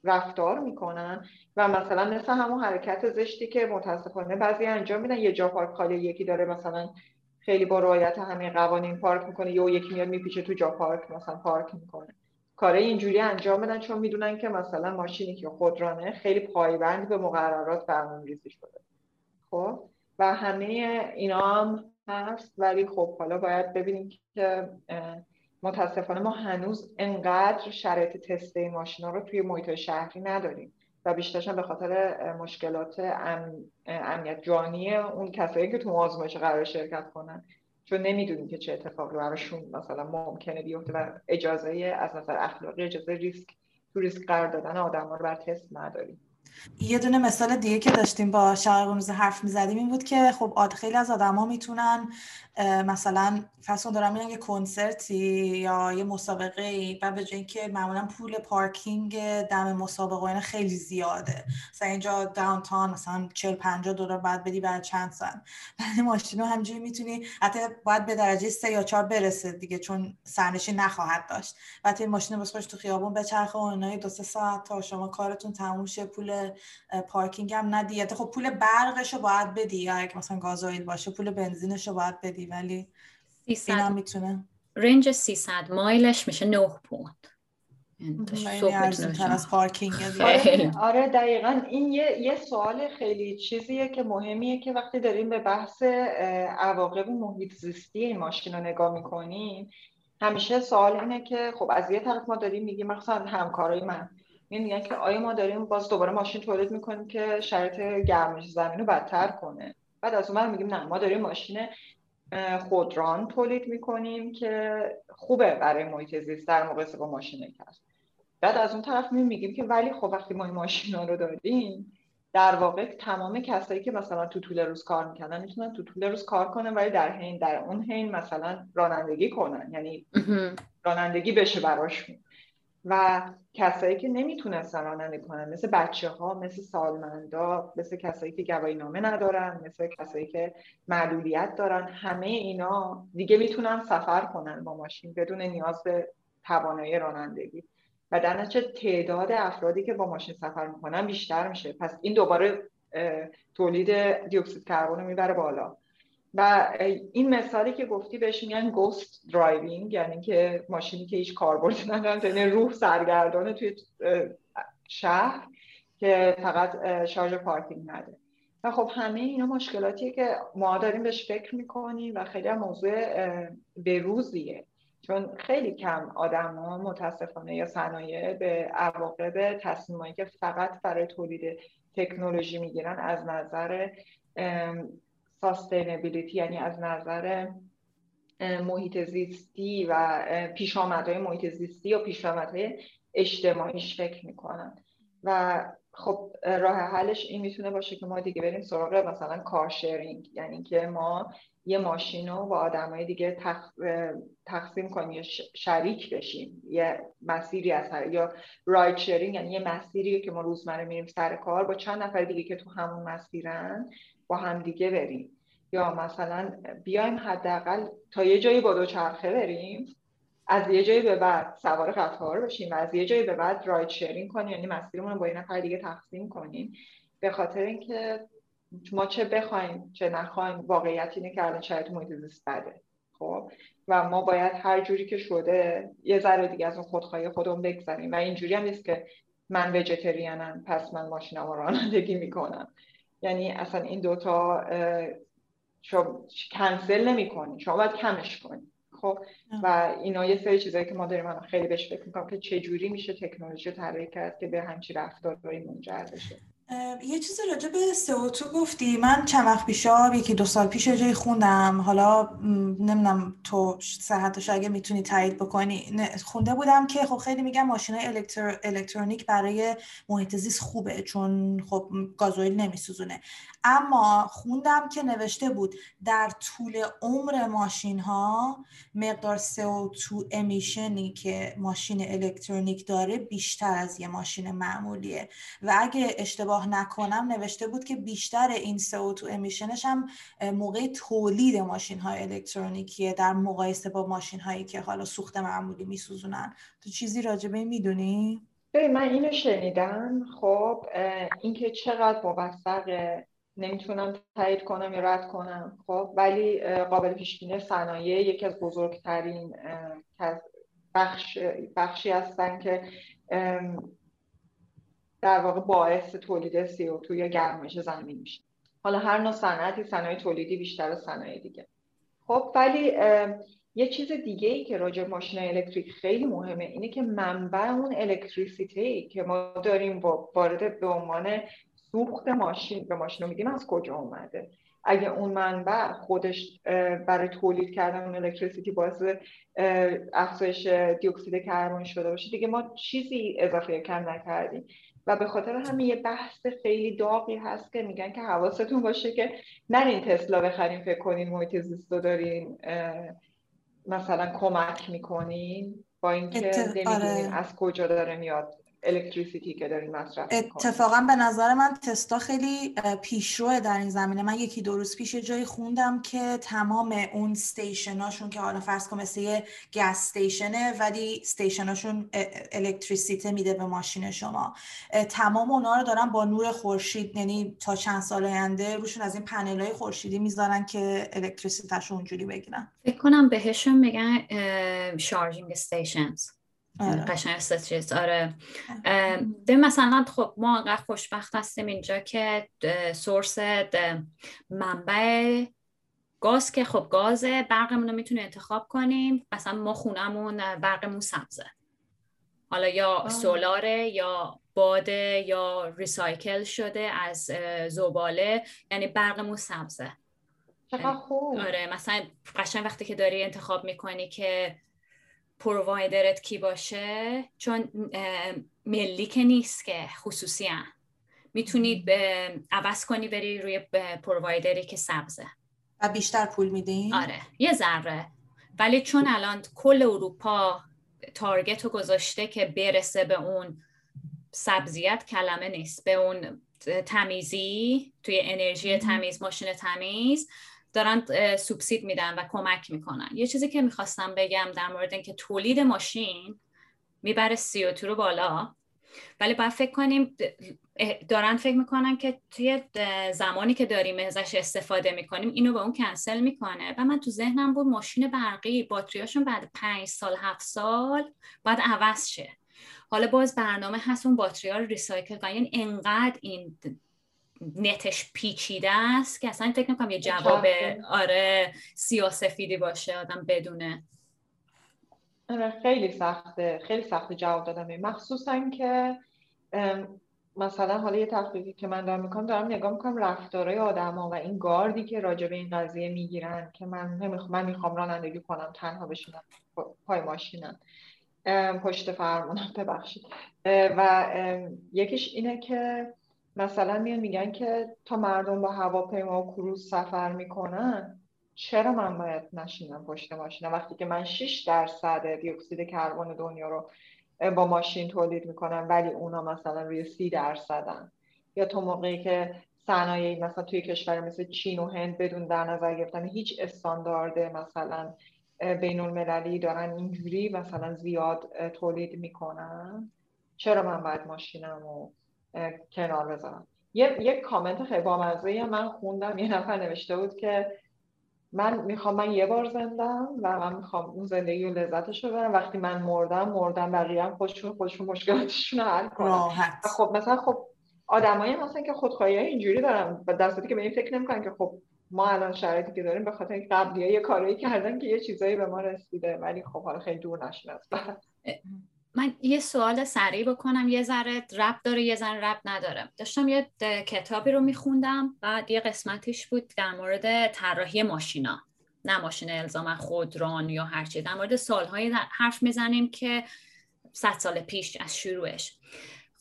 رفتار میکنن و مثلا مثل همون حرکت زشتی که متاسفانه بعضی انجام میدن، یه جا پارک خالی، یکی داره مثلا خیلی با رعایت همه قوانین پارک میکنه، یکی میاد میپیچه تو جا پارک مثلا پارک میکنه. کاره اینجوری انجام بدن چون میدونن که مثلا ماشینی که خودرانه خیلی پایبند به مقررات برنامه‌ریزی شده. خب و همه اینا هم هست، ولی خب حالا باید ببینیم که متاسفانه ما هنوز انقدر شرایط تسته ماشینا رو توی محیط شهری نداریم و بیشترش هم به خاطر مشکلات امنیت جانی اون کسایی که تو آزمایش قرار شرکت کنن، چون نمیدونیم که چه اتفاقی براشون مثلا ممکنه بیفته و اجازه از نظر اخلاقی اجازه ریسک تو ریسک قرار دادن آدم‌ها رو بر تست نداریم. یه دونه مثال دیگه که داشتیم با شاعرانوز حرف می‌زدیم این بود که خب خیلی از آدم‌ها میتونن مثلا فرض کن دارن میرن یه کنسرتی یا یه مسابقه‌ای و به جای اینکه معمولا پول پارکینگ دم مسابقه اینا خیلی زیاده، مثلا اینجا داونتاون مثلا 40-50 دلار باید بدی برای چند ساعت، ولی ماشینو همینجوری میتونی حتی باید به درجه 3 یا 4 برسه دیگه چون سرنشین نخواهد داشت و حتی ماشین بس خوش تو خیابون بچرخه و اینا 2-3 ساعت تا شما کارتون تموم شه، پول پارکینگ هم ندی، حتی خب پول برقشو باید بدی یا اگه مثلا گازوئیل باشه پول بنزینشو باید بدی، ولی 300 میتونه رنج 300 مایلش میشه 9 پوند. آره دقیقاً این یه سوال خیلی چیزیه که مهمیه که وقتی داریم به بحث عواقب محیط زیستی ماشینا نگاه میکنیم همیشه سوال اینه که خب از یه طرف ما داریم میگیم، مثلا همکارای من میگن که آیا ما داریم باز دوباره ماشین تولید میکنیم که شرایط گرمایش زمین رو بدتر کنه، بعد از اون میگیم نه ما داریم ماشین خودران تولید میکنیم که خوبه برای محیط زیست در مقایسه با ماشین کسب. بعد از اون طرف میگیم که ولی خب وقتی ما این ماشینا رو داریم در واقع تمام کسایی که مثلا تو طول روز کار میکنن میتونن تو طول روز کار کنن ولی در اون حین مثلا رانندگی کنن، یعنی رانندگی بشه براشون و کسایی که نمیتونستن رانندگی کنن، مثل بچه‌ها، مثل سالمندا، مثل کسایی که گواهینامه ندارن، مثل کسایی که معلولیت دارن، همه اینا دیگه میتونن سفر کنن با ماشین بدون نیاز به توانایی رانندگی و در نتیجه تعداد افرادی که با ماشین سفر میکنن بیشتر میشه. پس این دوباره تولید دیوکسید کربن رو میبره بالا. و این مثالی که گفتی بهش میگن گوست درایوینگ، یعنی که ماشینی که هیچ کاربردی نداره، یعنی روح سرگردانه توی شهر که فقط شارژ پارکینگ نده. و خب همه اینا مشکلاتیه که ما داریم بهش فکر میکنیم و خیلی موضوع بروزیه، چون خیلی کم آدما متاسفانه یا صنایع به عواقب تصمیمایی که فقط برای تولید تکنولوژی میگیرن از نظر ساستینبیلیتی، یعنی از نظر محیط زیستی و پیشامدهای محیط زیستی و پیشامدهای اجتماعیش فکر میکنن. و خب راه حلش این میتونه باشه که ما دیگه بریم سراغ مثلا کارشرینگ، یعنی که ما یه ماشین رو با آدمای دیگه تقسیم کنیم یا شریک بشیم، یه مسیری از یا راید شرینگ، یعنی یه مسیری که ما روزمره میریم سر کار با چند نفر دیگه که تو همون مسیرن با هم دیگه بریم، یا مثلا بیایم حداقل تا یه جایی با دوچرخه بریم، از یه جایی به بعد سوار قطار بشیم و از یه جایی به بعد راید شیرینگ کنیم، یعنی مسیرمون رو با یه نفر دیگه تقسیم کنیم. به خاطر اینکه ما چه بخوایم چه نخوایم واقعیت اینه که الان شرایط محیط زیست بده، خب، و ما باید هر جوری که شده یه ذره دیگه از اون خودخواهی خودمون بگذریم و اینجوری هم نیست که من ویجیتریانم پس من ماشینم رو رانندگی میکنم، یعنی اصلا این دوتا شما کنسل نمی کنی، شما باید کمش کنی. خب و اینا یه سری چیزایی که ما داریم، من خیلی بهش فکر میکنم که چجوری میشه تکنولوژی رو طراحی کرد که به همچین رفتارهایی منجر بشه. یه چیز راجع به CO2 گفتی، من چند وقت پیشا یکی دو سال پیش جایی خوندم، حالا نمیدونم تو صحتش اگه میتونی تایید بکنی، خونده بودم که خب خیلی میگن ماشینای الکترونیک برای محیط زیست خوبه چون خب گازوئیل نمیسوزونه، اما خوندم که نوشته بود در طول عمر ماشین ها مقدار CO2 امیشنی که ماشین الکترونیک داره بیشتر از یه ماشین معمولیه و اگه اشتباه نکنم نوشته بود که بیشتر این CO2 امیشنش هم موقع تولید ماشین های الکترونیکیه در مقایسه با ماشین هایی که حالا سوخت معمولی میسوزونن. تو چیزی راجبه این میدونی؟ ببین من اینو شنیدم، خب اینکه چقدر موثقه نمیتونم تایید کنم یا رد کنم، خب ولی قابل پیش بینی صنایع یکی از بزرگترین بخشی هستن که در واقع باعث تولید CO2 یا گرمایش زمین میشه. حالا هر نوع صنعتی، صنایع تولیدی بیشتر از صنایع دیگه. خب ولی یه چیز دیگه ای که راجع به ماشین‌های الکتریک خیلی مهمه اینه که منبع اون الکتریسیتی که ما داریم وارد به عنوان سوخت ماشین به ماشین میگیم از کجا اومده. اگه اون منبع خودش برای تولید کردن اون الکتریسیتی باعث افزایش دیوکسید کربن شده باشه، دیگه ما چیزی اضافه کم نکردیم. و به خاطر همین یه بحث خیلی داغی هست که میگن که حواستون باشه که نرین تسلا بخرین فکر کنین محیط زیست رو دارین مثلا کمک میکنین، با اینکه نمیدونین از کجا داره میاد الکتریسیتی که دارین مصرف میکنین. اتفاقا به نظر من تسلا خیلی پیشروه در این زمینه. من یکی دو روز پیش جایی خوندم که تمام اون استیشناشون که حالا فرض کن مثل یه گس استیشنه ولی استیشناشون الکتریسیته میده به ماشین شما، تمام اونا رو دارن با نور خورشید، یعنی تا چند سال آینده روشون از این پنل‌های خورشیدی میذارن که الکتریسیتهشون اونجوری بگیرن. فکر کنم بهشون میگن شارژینگ استیشنز. قشنگ است چیز. آره به مثلا خب ما انقدر خوشبخت هستیم اینجا که سورس منبع گاز که خب گازه، برقمون رو میتونیم انتخاب کنیم، مثلا ما خونمون برقمون سبزه، حالا یا سولاره یا باده یا ریسایکل شده از زباله، یعنی برقمون سبزه. چقدر خوب. آره مثلا قشنگ وقتی که داری انتخاب میکنی که پرووایدرت کی باشه، چون ملی که نیست که خصوصی هم میتونید عوض کنی بری روی پرووایدری که سبزه و بیشتر پول میدین. آره یه ذره، ولی چون الان کل اروپا تارگت رو گذاشته که برسه به اون سبزیت کلمه نیست، به اون تمیزی، توی انرژی تمیز، ماشین تمیز دارن سوبسید میدن و کمک میکنن. یه چیزی که میخواستم بگم در مورد این که تولید ماشین میبره CO2 رو بالا، ولی باید فکر کنیم دارن فکر میکنن که توی زمانی که داریم ازش استفاده میکنیم اینو به اون کنسل میکنه. و من تو ذهنم بود ماشین برقی باتریاشون بعد 5 سال 7 سال باید عوض شه. حالا باز برنامه هست اون باتری ها رو ریسایکل کنن، یعنی انقدر این نتش پیچیده است که اصلا فکر نمی‌کنم یه جواب آره سیاه‌سفیدی باشه آدم بدونه. آره خیلی سخته، خیلی سخته جواب دادم، مخصوصا که مثلا حالا یه تحقیقی که من دارم میکنم، دارم نگاه میکنم رفتارهای آدما و این گاردی که راجع به این قضیه میگیرن که من میخوام رانندگی کنم، تنها بشینم پای ماشینم، پشت فرمونم، ببخشید. و یکیش اینه که مثلا میان میگن که تا مردم با هواپیما و کروز سفر میکنن چرا من باید نشینم پشت ماشینم وقتی که من 6% دیوکسید کربن دنیا رو با ماشین تولید میکنم ولی اونا مثلا روی 30%. یا تو موقعی که صنایع مثلا توی کشور مثل چین و هند بدون در نظر گرفتن هیچ استاندارد مثلا بین المللی دارن اینجوری مثلا زیاد تولید میکنن، چرا من باید ماشینم رو کنار بذارم؟ یه کامنت خیلی بامزه‌ای من خوندم، یه نفر نوشته بود که من یه بار زندم و من میخوام اون زندگی و لذتش رو برم، وقتی من مردم بقیه هم خودشون مشکلاتشون رو حل کنم. خب مثلا خب آدمایی مثلا که خودخواهی اینجوری دارن و در صورتی که به این فکر نمی‌کنن که خب ما الان شرایطی که داریم به خاطر این قبلی‌ها یه کارایی کردن که یه چیزایی به ما رسیده، ولی خب حالا خیلی دور نشین است. من یه سوال سریع بکنم، یه ذره ربط داره یه ذره ربط نداره. داشتم یه کتابی رو میخوندم و یه قسمتش بود در مورد طراحی ماشینا، نه ماشین الزاما خودران یا هر چیز، در مورد سال‌های حرف میزنیم که 100 سال پیش از شروعش.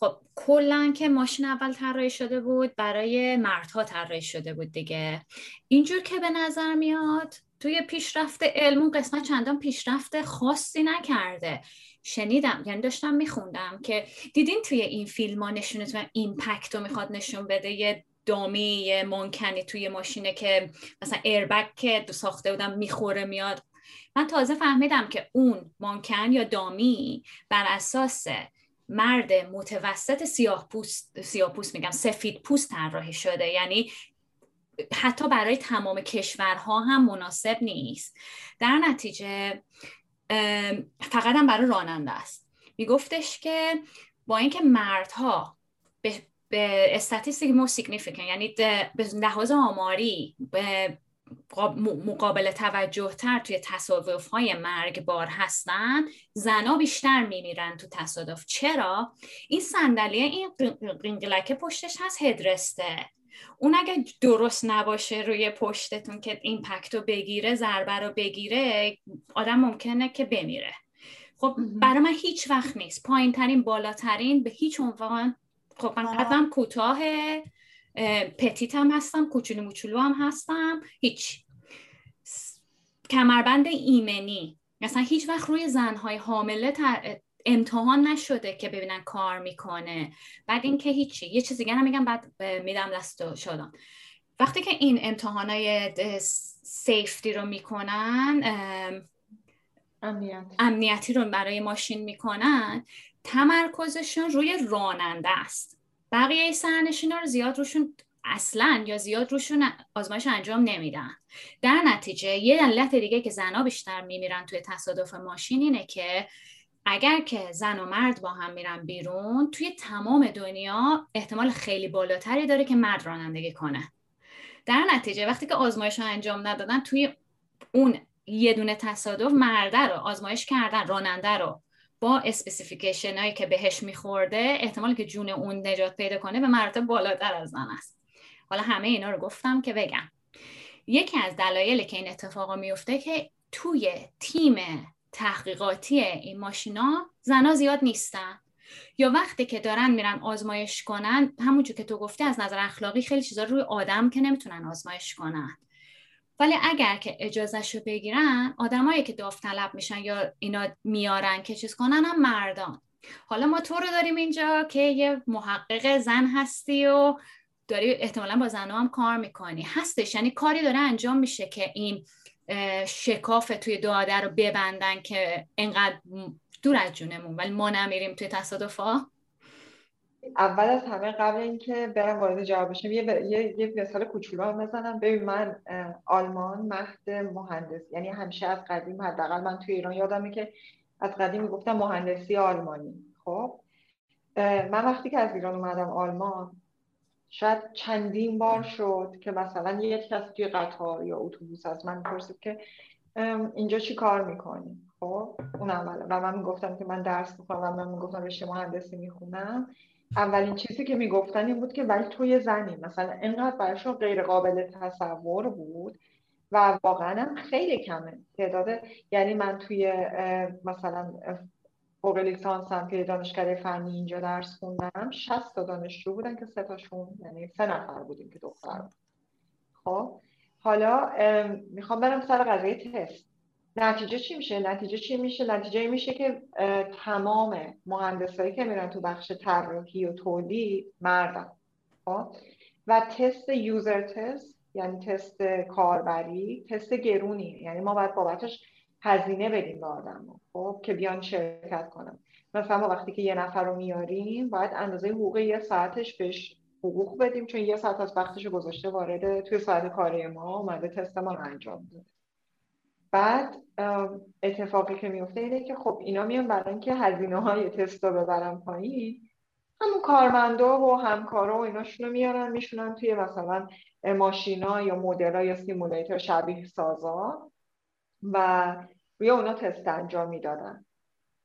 خب کلاً که ماشین اول طراحی شده بود برای مردها طراحی شده بود دیگه. اینجور که به نظر میاد توی پیشرفت علم اون قسمت چندان پیشرفت خاصی نکرده. شنیدم، یعنی داشتم میخوندم که دیدین توی این فیلم ها نشونت من ایمپکت رو میخواد نشون بده، یه دامی یه منکنی توی ماشینه که مثلا ایربگ که ساخته بودم میخوره میاد. من تازه فهمیدم که اون منکن یا دامی بر اساس مرد متوسط سیاه پوست میگم سفید پوست طراحی شده، یعنی حتی برای تمام کشورها هم مناسب نیست. در نتیجه فقط هم برای راننده است. میگفتش که با اینکه مردها به استاتیستیک مور سیگنیفیکن، یعنی به لحاظ آماری به مقابل توجه تر توی تصادف های مرگ بار هستن، زنا بیشتر میمیرن تو تصادف. چرا؟ این صندلیه این قنگلکه پشتش هست هدرسته، اون اگه درست نباشه روی پشتتون که ایمپکت رو بگیره، ضربه رو بگیره، آدم ممکنه که بمیره. خب برای من هیچ وقت نیست پایین ترین بالاترین به هیچ عنوان. خب من قدم کوتاهه، پتیت هم هستم، کوچولو موچولو هم هستم، هیچ کمربند ایمنی مثلا هیچ وقت روی زنهای حامله امتحان نشده که ببینن کار میکنه. بعد این که هیچی، یه چیز دیگه هم میگم بعد میدم دست شادان، وقتی که این امتحانای سیفتی رو میکنن، امنیتی رو برای ماشین میکنن، تمرکزشون روی راننده است. بقیه سرنشینا رو زیاد روشون اصلاً یا زیاد روشون آزمایش انجام نمیدن. در نتیجه یه علت دیگه که زنا بیشتر میمیرن توی تصادف ماشین اینه که اگر که زن و مرد با هم میرن بیرون، توی تمام دنیا احتمال خیلی بالاتری داره که مرد رانندگی کنه. در نتیجه وقتی که آزمایش رو انجام ندادن، توی اون یه دونه تصادف مرده رو آزمایش کردن، راننده رو با اسپسیفیکیشن هایی که بهش میخورده، احتمال که جون اون نجات پیدا کنه به مراتب بالاتر از زن است. حالا همه اینا رو گفتم که بگم یکی از دلایلی که این اتفاقا میفته که توی تیم تحقیقاتی این ماشینا زنا زیاد نیستن، یا وقتی که دارن میرن آزمایش کنن، همونجور که تو گفتی از نظر اخلاقی خیلی چیزا روی آدم که نمیتونن آزمایش کنن. ولی اگر که اجازهشو بگیرن، آدمایی که داوطلب میشن یا اینا میارن که چیز کنن هم مردان. حالا ما تو رو داریم اینجا که یه محقق زن هستی و داری احتمالا با زنها هم کار میکنی، هستش، یعنی کاری داره انجام میشه که این شکاف توی داده رو ببندن که اینقدر دور از جونمون ولی ما نمیریم توی تصادفا. اول از همه قبل اینکه برم وارد جواب بشم یه مثال کوچولو هم بزنم. ببین من آلمان مهد مهندس، یعنی همیشه از قدیم، حداقل من توی ایران یادمه که از قدیم میگفتم مهندسی آلمانی. خب من وقتی که از ایران اومدم آلمان شاید چندین بار شد که مثلا یک کسی توی قطار یا اتوبوس از من می‌پرسید که اینجا چی کار می‌کنی. خب اون اولا و من میگفتم که من درس می‌خونم و من میگفتم رشته مهندسی می‌خونم. اولین چیزی که میگفتن این بود که ولی تو یه زنی، مثلا اینقدر براشون غیر قابل تصور بود و واقعا خیلی کمه تعداد. یعنی من توی مثلا فوق لیسانسم که دانشکده فنی اینجا درس خوندم 60 تا دانشجو بودن که سه تاشون، یعنی سه نفر بودیم که دختر. خب حالا میخوام برم سر قضیه تست. نتیجه چی میشه؟ نتیجه این میشه که تمام مهندسایی که میرن تو بخش طراحی و تولید مردن. خب و تست یوزر تست، یعنی تست کاربری، تست گرونی، یعنی ما باید بابتش هزینه بدیم به آدم رو. خب که بیان شرکت کنن. مثلا ما وقتی که یه نفر رو میاریم باید اندازه حقوق یه ساعتش بهش حقوق بدیم، چون یه ساعت از وقتش گذاشته وارد توی ساعت کاری ما اومده تست ما رو انجام بده. بعد اتفاقی که میفته اینه که خب اینا میان برای اینکه هزینه های تست رو ببرن پایین، همون کارمندا و همکارا و ایناشونو میارن میشونن توی مثلا ماشینا یا مدل‌ها یا سیمولیتور شبیه سازا و روی اونا تست انجام میدادن.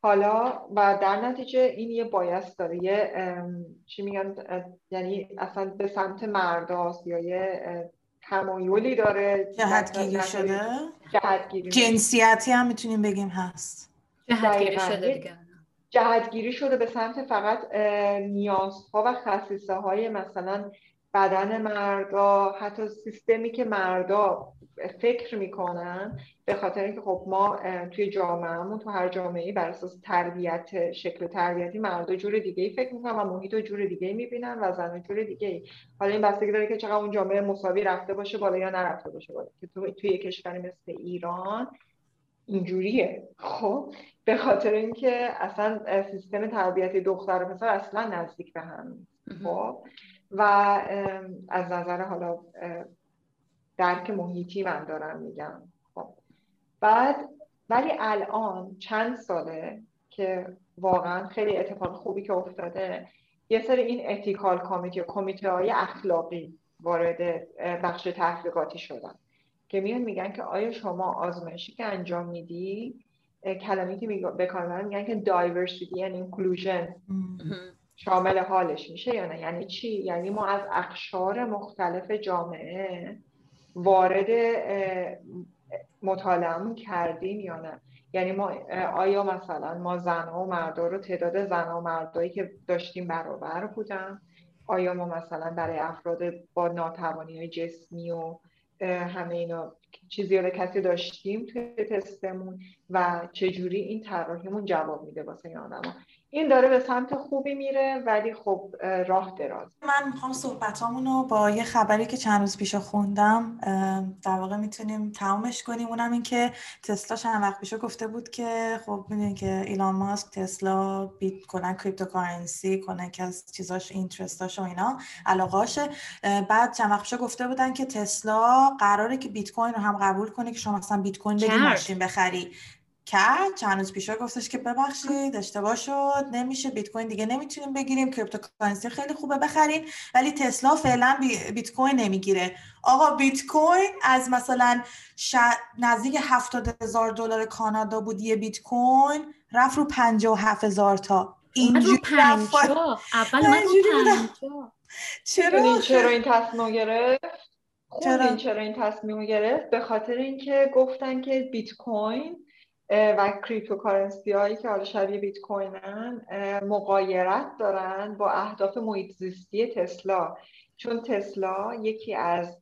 حالا و در نتیجه این یه بایاس داره، یه چی میگن، یعنی اصلا به سمت مرداست یا یه تمایلی داره، جهتگیری شده، جنسیتی هم میتونیم بگیم هست، جهتگیری شده به سمت فقط نیازها و خصیصه های مثلا بدن مردا، حتی سیستمی که مردا فکر میکنن، به خاطر اینکه خب ما توی جامعهمون، تو هر جامعه‌ای بر اساس تربیت، شکل تربیتی مردا جور دیگه‌ای فکر میکنن و محیط رو جور دیگه‌ای میبینن و زنا جور دیگه‌ای. حالا این بستگی داره که چقدر اون جامعه مساوی رفته باشه بالا یا نرفته باشه بالا، که توی یک کشور مثل ایران اینجوریه. خب به خاطر اینکه اصلا سیستم تربیتی دختر و پسر اصلا نزدیک به هم نیست. خب و از نظر حالا درک محیطی من دارم میگم. خب بعد ولی الان چند ساله که واقعا خیلی اتفاق خوبی که افتاده، یه سری این اتیکال کمیته، کمیته های اخلاقی وارد بخش تحقیقاتی شدن که میان میگن که آیا شما آزمایشی که انجام میدی، کلمه‌ای که به کار میبرن میگن که دایورسیتی اند اینکلوژن شامل حالش میشه یا نه؟ یعنی چی؟ یعنی ما از اقشار مختلف جامعه وارد مطالعه کردیم یا نه؟ یعنی ما آیا مثلا ما زنها و مردا رو، تعداد زنها و مردایی که داشتیم برابر بودن؟ آیا ما مثلا برای افراد با ناتوانی‌های جسمی و همه اینا چیزی رو کسی داشتیم توی تستمون و چجوری این طراحیمون جواب میده واسه این آدما؟ این داره به سمت خوبی میره ولی خب راه دراز. من میخوام صحبتامون رو با یه خبری که چند روز پیش خوندم در واقع میتونیم تمامش کنیم. اونم این که تسلا چند وقت پیش گفته بود که خب میدونید که ایلان ماسک، تسلا، بیت کوین، کریپتوکارنسی، کلنک از چیزاش، اینترستاش و اینا، علاقه‌اشه. بعد چند وقت پیش گفته بودن که تسلا قراره که بیت کوین رو هم قبول کنه که شما مثلا بیت کوین بدی ماشین بخری. که چند روز پیشا گفتش که ببخشید اشتباه شد، نمیشه، بیت کوین دیگه نمیتونیم بگیریم، کریپتوکارنسی خیلی خوبه بخرین ولی تسلا فعلا بیت کوین نمیگیره. آقا بیت کوین از مثلا نزدیک $70,000 کانادا بود یه بیت کوین، رفت رو 57,000 تا. اینجوری رفت اول من رو 50. چرا این تصمیم گرفت؟ چرا این تصمیم گرفت؟ به خاطر اینکه گفتن که بیت کوین و کریپتوکارنسی هایی که حالا شبیه بیت کوینن مغایرت دارن با اهداف محیط زیستی تسلا، چون تسلا یکی از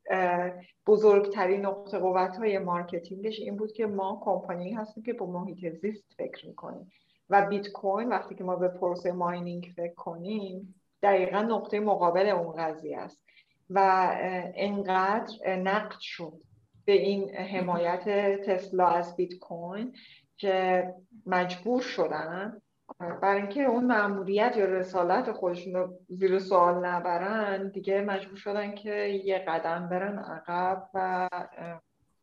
بزرگترین نقطه قوت های مارکتینگش این بود که ما کمپانی هستیم که با محیط زیست فکر میکنیم و بیت کوین وقتی که ما به پروسه ماینینگ فکر کنیم دقیقا نقطه مقابل اون قضیه است و انقدر نقد شد به این حمایت تسلا از بیت کوین که مجبور شدن برای اینکه اون مأموریت یا رسالت خودشون رو زیر سوال نبرن دیگه مجبور شدن که یه قدم برن عقب و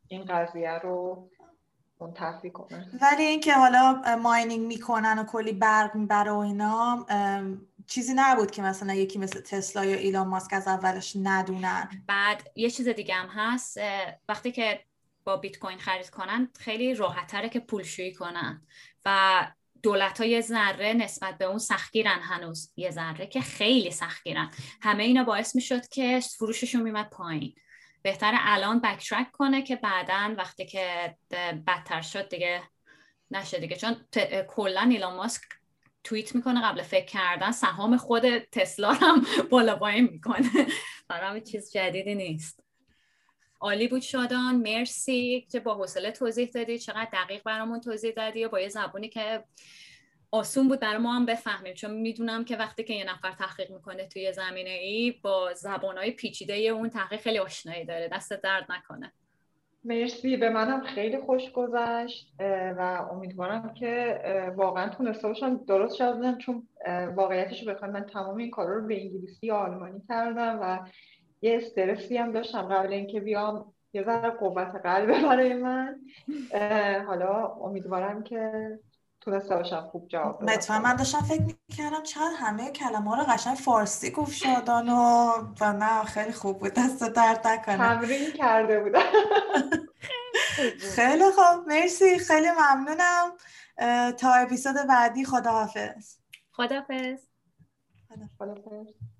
این قضیه رو منتفی کنن. ولی اینکه حالا ماینینگ میکنن و کلی برق میبره و اینا چیزی نبود که مثلا یکی مثل تسلا یا ایلان ماسک از اولش ندونن. بعد یه چیز دیگه هم هست، وقتی که با بیت کوین خرید کنن خیلی راحت‌تره که پولشویی کنن و دولت‌های ذره نسبت به اون سختگیرن، هنوز یه ذره که خیلی سختگیرن. همه اینا باعث میشد که فروششون میمد پایین. بهتره الان بک‌ترک کنه که بعداً وقتی که بدتر شد دیگه نشه دیگه، چون کلاً ایلان ماسک توییت میکنه قبل فکر کردن، سهام خود تسلا هم بالا پایین میکنه. برام چیز جدیدی نیست. عالی بود شادان، مرسی که با حوصله توضیح دادی، چقدر دقیق برامون توضیح دادی و با یه زبونی که آسون بود برای ما هم بفهمیم، چون میدونم که وقتی که یه نفر تحقیق میکنه توی زمینه ای با زبانهای پیچیده اون تحقیق خیلی آشنایی داره. دست درد نکنه. مرسی، به منم خیلی خوش گذشت و امیدوارم که واقعا تونسته باشم درست شدن، چون واقعیتش رو بخوام من تمام این کارا رو به انگلیسی و آلمانی کردم و یه استرسی هم داشتم قبل اینکه بیام، یه ذره قوت قلب برای من. حالا امیدوارم که تونسته باشم خوب جواب بدم. مطمئن من داشتم فکر می‌کردم چقدر همه کلمه‌ها رو قشنگ فارسی گفت شادان و نه خیلی خوب بود، دست درد نکنه. تمرین کرده بودم. خیلی خوب، مرسی، خیلی ممنونم. تا اپیزود بعدی خداحافظ. خداحافظ.